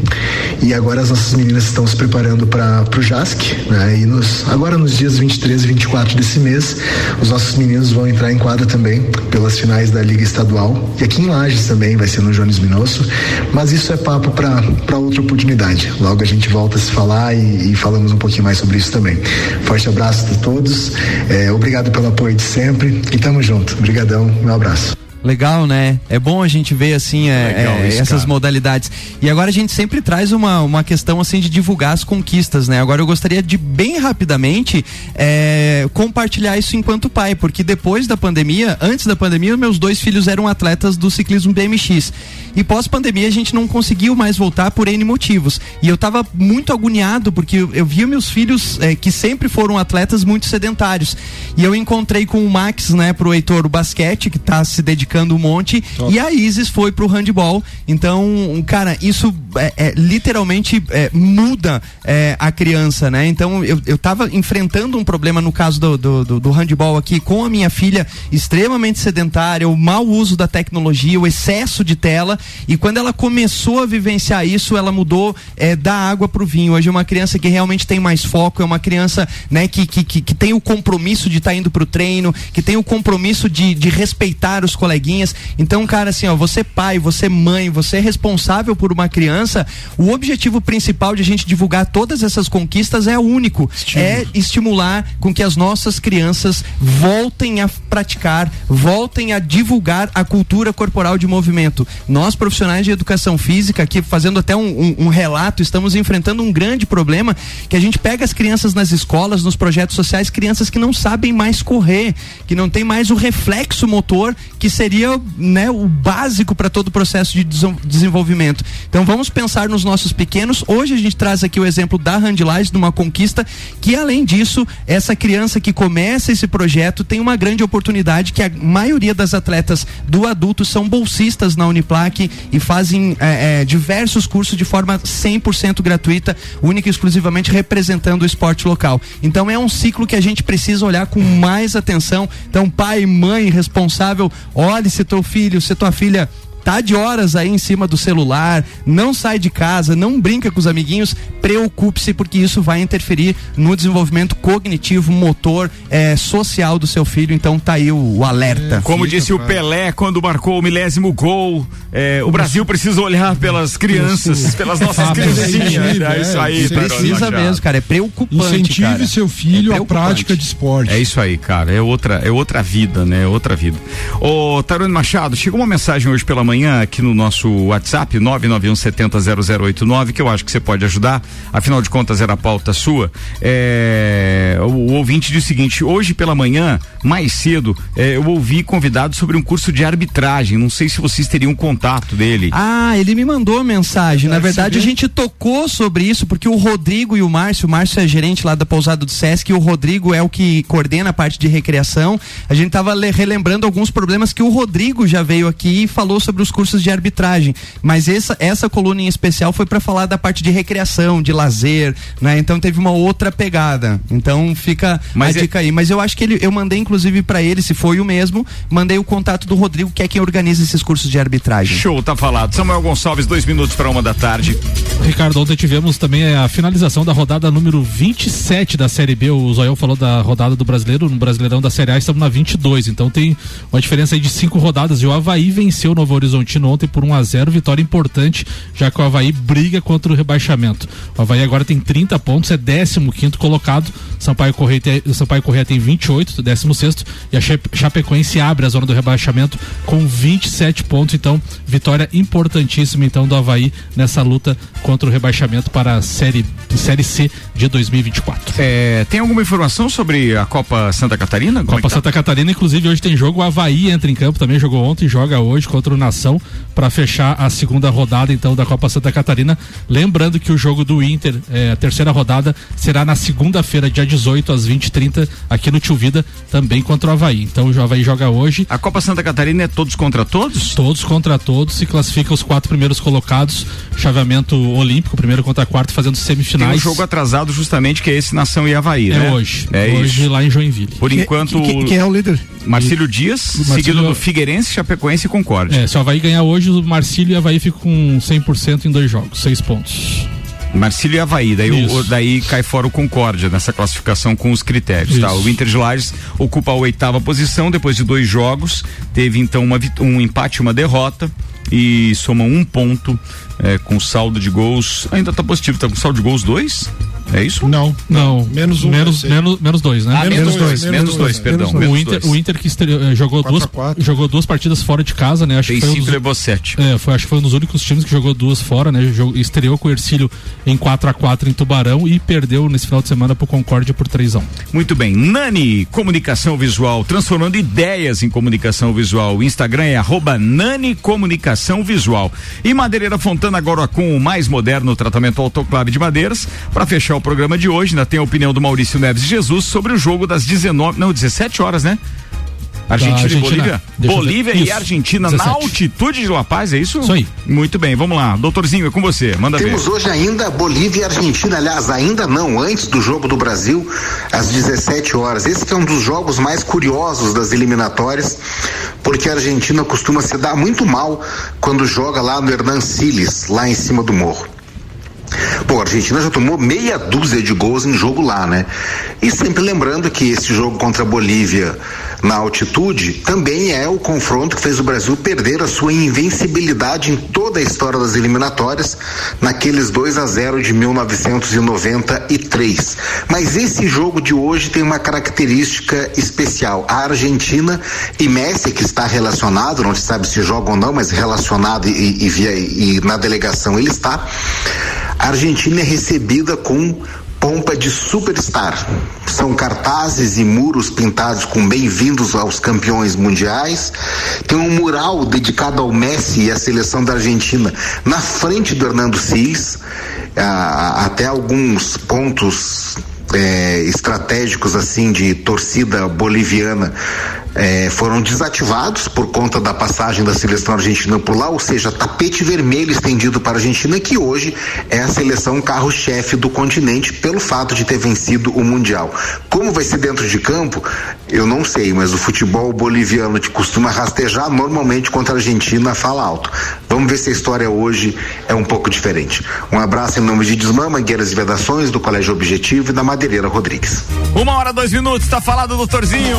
E agora as nossas meninas estão se preparando para o JASC, né? E nos, agora nos dias vinte e três e vinte e quatro desse mês, os nossos meninos vão entrar em quadra também pelas finais da Liga Estadual, e aqui em Lages também vai ser no Jones Minosso, mas isso é papo para outra oportunidade. Logo a gente volta a se falar e, e falamos um pouquinho mais sobre isso também. Forte abraço a todos, é, obrigado pelo apoio de sempre, e tamo junto. Obrigadão, meu abraço. Legal, né? É bom a gente ver, assim, é, legal, é, isso, essas cara. modalidades. E agora a gente sempre traz uma, uma questão, assim, de divulgar as conquistas, né? Agora eu gostaria de, bem rapidamente, é, compartilhar isso enquanto pai, porque depois da pandemia, antes da pandemia, meus dois filhos eram atletas do ciclismo B M X. E pós-pandemia a gente não conseguiu mais voltar por N motivos. E eu tava muito agoniado, porque eu, eu via meus filhos, é, que sempre foram atletas muito sedentários. E eu encontrei com o Max, né, pro Heitor, o basquete, que tá se dedicando um monte, top. E a Isis foi pro handball. Então, cara, isso é, é, literalmente é, muda é, a criança, né? Então eu, eu tava enfrentando um problema no caso do, do, do, do handball aqui com a minha filha, extremamente sedentária, o mau uso da tecnologia, o excesso de tela, e quando ela começou a vivenciar isso, ela mudou é, da água pro vinho. Hoje é uma criança que realmente tem mais foco, é uma criança, né, que, que, que, que tem o compromisso de estar tá indo pro treino, que tem o compromisso de, de respeitar os coleguinhas. Então, cara, assim, ó, você pai, você mãe, você é responsável por uma criança, o objetivo principal de a gente divulgar todas essas conquistas é único, Estima. é estimular com que as nossas crianças voltem a praticar, voltem a divulgar a cultura corporal de movimento. Nós, profissionais de educação física, aqui fazendo até um, um, um relato, estamos enfrentando um grande problema, que a gente pega as crianças nas escolas, nos projetos sociais, crianças que não sabem mais correr, que não tem mais o reflexo motor, que seria seria, né, o básico para todo o processo de desenvolvimento. Então vamos pensar nos nossos pequenos. Hoje a gente traz aqui o exemplo da Handlight, de uma conquista que, além disso, essa criança que começa esse projeto tem uma grande oportunidade, que a maioria das atletas do adulto são bolsistas na Uniplac e fazem é, é, diversos cursos de forma cem por cento gratuita, única e exclusivamente representando o esporte local. Então é um ciclo que a gente precisa olhar com mais atenção. Então, pai, mãe, responsável, olha, se teu filho, se tua filha tá de horas aí em cima do celular, não sai de casa, não brinca com os amiguinhos, preocupe-se, porque isso vai interferir no desenvolvimento cognitivo, motor, é, social do seu filho. Então tá aí o, o alerta. Como disse o Pelé quando marcou o milésimo gol, é, o Brasil precisa olhar pelas crianças, pelas nossas criancinhas. É isso aí, precisa mesmo, cara, é preocupante. Incentive, cara, seu filho à prática de esporte. É isso aí, cara, é outra, é outra vida, né? É outra vida. Ô, Tarone Machado, chegou uma mensagem hoje pela manhã aqui no nosso WhatsApp, nove nove um, sete zero, zero oito nove, que eu acho que você pode ajudar, afinal de contas era a pauta sua. É, o, o ouvinte diz o seguinte: hoje pela manhã, mais cedo, é, eu ouvi convidado sobre um curso de arbitragem, não sei se vocês teriam contato dele. Ah, ele me mandou mensagem, na verdade a gente tocou sobre isso, porque o Rodrigo e o Márcio, o Márcio é gerente lá da pousada do Sesc, e o Rodrigo é o que coordena a parte de recreação. A gente tava relembrando alguns problemas que o Rodrigo já veio aqui e falou sobre os cursos de arbitragem, mas essa, essa coluna em especial foi para falar da parte de recreação, de lazer, né? Então teve uma outra pegada. Então fica mas a é... dica aí. Mas eu acho que ele, eu mandei inclusive para ele, se foi o mesmo, mandei o contato do Rodrigo, que é quem organiza esses cursos de arbitragem. Show, tá falado. Samuel Gonçalves, dois minutos para uma da tarde. Ricardo, ontem tivemos também a finalização da rodada número vinte e sete da Série B. O Zoião falou da rodada do Brasileiro, no Brasileirão da Série A estamos na vinte e dois, então tem uma diferença aí de cinco rodadas, e o Avaí venceu o Novo Horizontino ontem por um a zero, vitória importante, já que o Avaí briga contra o rebaixamento. O Avaí agora tem trinta pontos, é décimo quinto colocado. Sampaio Correia tem, Sampaio Correia tem vinte e oito, décimo sexto, e a Chapecoense abre a zona do rebaixamento com vinte e sete pontos. Então, vitória importantíssima então do Avaí nessa luta contra o rebaixamento para a série, série C de dois mil e vinte e quatro. É, tem alguma informação sobre a Copa Santa Catarina? Copa é tá? Santa Catarina, inclusive hoje tem jogo, o Avaí entra em campo, também jogou ontem, joga hoje contra o Nação, para fechar a segunda rodada então da Copa Santa Catarina. Lembrando que o jogo do Inter, eh, a terceira rodada, será na segunda-feira, dia dezoito, às vinte e trinta, aqui no Tio Vida, também contra o Avaí. Então o Avaí joga hoje. A Copa Santa Catarina é todos contra todos? Todos contra todos, se classifica os quatro primeiros colocados, chaveamento olímpico, primeiro contra quarto, fazendo semifinais. Tem um jogo atrasado justamente, que é esse Nação e Avaí, né? É hoje, é hoje isso. Lá em Joinville. Por que, enquanto... Quem que é o líder? Marcílio Dias, Marcílio... seguido do Figueirense, Chapecoense e Concorde. É, se o Avaí ganhar hoje, o Marcílio e o Avaí ficam com cem por cento em dois jogos, seis pontos. Marcílio e Avaí, daí, o, daí cai fora o Concórdia nessa classificação com os critérios, tá? O Inter de Lages ocupa a oitava posição, depois de dois jogos, teve então uma, um empate e uma derrota, e soma um ponto, é, com saldo de gols, ainda tá positivo, tá com saldo de gols dois? É isso? Não. Não. Menos um. Menos, menos, menos dois, né? Ah, menos, menos dois. dois. Menos, menos dois, dois, dois, dois, perdão. O Inter, dois. O Inter que estreou, jogou, quatro duas, quatro. jogou duas partidas fora de casa, né? Acho que foi um dos, levou sete. É, foi, acho que foi um dos únicos times que jogou duas fora, né? Jogou, estreou com o Hercílio em quatro a quatro em Tubarão e perdeu nesse final de semana pro Concórdia por três a um. Muito bem. Nani, comunicação visual, transformando ideias em comunicação visual. O Instagram é arroba Nani Comunicação Visual. E Madeireira Fontana agora com o mais moderno tratamento autoclave de madeiras. Para fechar o programa de hoje, ainda tem a opinião do Maurício Neves Jesus sobre o jogo das dezenove, não, dezessete horas, né? Argentina, Argentina e Bolívia. Deixa Bolívia e Argentina dezessete. Na altitude de La Paz, é isso? Isso aí. Muito bem, vamos lá. Doutorzinho, é com você. Manda ver. Temos hoje ainda Bolívia e Argentina, aliás, ainda não, antes do jogo do Brasil, às dezessete horas. Esse que é um dos jogos mais curiosos das eliminatórias, porque a Argentina costuma se dar muito mal quando joga lá no Hernán Siles, lá em cima do morro. Bom, a Argentina já tomou meia dúzia de gols em jogo lá, né? E sempre lembrando que esse jogo contra a Bolívia na altitude também é o confronto que fez o Brasil perder a sua invencibilidade em toda a história das eliminatórias naqueles dois a zero de mil novecentos e noventa e três. Mas esse jogo de hoje tem uma característica especial. A Argentina e Messi, que está relacionado, não se sabe se joga ou não, mas relacionado e, e, via, e na delegação ele está. A Argentina é recebida com pompa de superstar. São cartazes e muros pintados com bem-vindos aos campeões mundiais. Tem um mural dedicado ao Messi e à seleção da Argentina na frente do Hernán Siles. Ah, até alguns pontos eh, estratégicos assim de torcida boliviana É, foram desativados por conta da passagem da seleção argentina por lá, ou seja, tapete vermelho estendido para a Argentina, que hoje é a seleção carro-chefe do continente pelo fato de ter vencido o Mundial. Como vai ser dentro de campo, eu não sei, mas o futebol boliviano que costuma rastejar normalmente contra a Argentina fala alto. Vamos ver se a história hoje é um pouco diferente. Um abraço em nome de Desmã, Mangueiras e Vedações, do Colégio Objetivo e da Madeireira Rodrigues. Uma hora, dois minutos, tá falado, doutorzinho.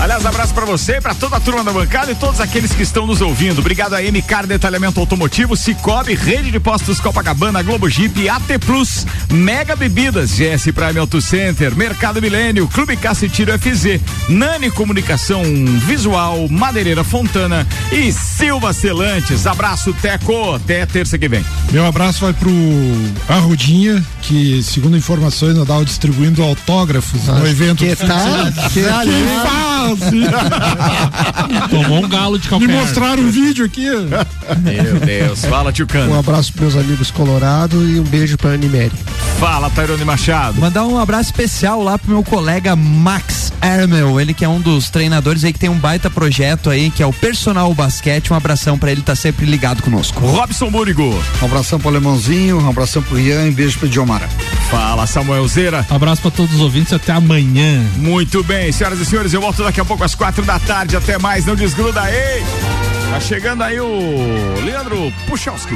Aliás, abraço para você, para toda a turma da bancada e todos aqueles que estão nos ouvindo. Obrigado a M-Car Detalhamento Automotivo, Cicobi, Rede de Postos Copacabana, Globo Jeep, A T Plus, Mega Bebidas, G S Prime Auto Center, Mercado Milênio, Clube Caça e Tiro F Z, Nani Comunicação Visual, Madeireira Fontana e Silva Celantes. Abraço, Teco, até terça que vem. Meu abraço vai pro Arrudinha, que segundo informações andava distribuindo autógrafos no evento. Que tá? Que fase! Tomou um galo de calcanhar. Me mostraram um vídeo aqui. Meu Deus, fala, tio Cano. Um abraço para os amigos Colorado e um beijo para a Animério. Fala, Tairone Machado. Mandar um abraço especial lá pro meu colega Max Ermel, ele que é um dos treinadores aí que tem um baita projeto aí, que é o Personal Basquete. Um abração para ele, tá sempre ligado conosco. Robson Burigo. Um abração pro Alemãozinho, um abração pro Ian e um beijo pro Diomara. Fala, Samuel Zera. Um abraço para todos os ouvintes, até amanhã. Muito bem, senhoras e senhores, eu volto daqui a pouco às quatro da tarde, até mais, não desgruda aí. Tá chegando aí o Leandro Puchalski.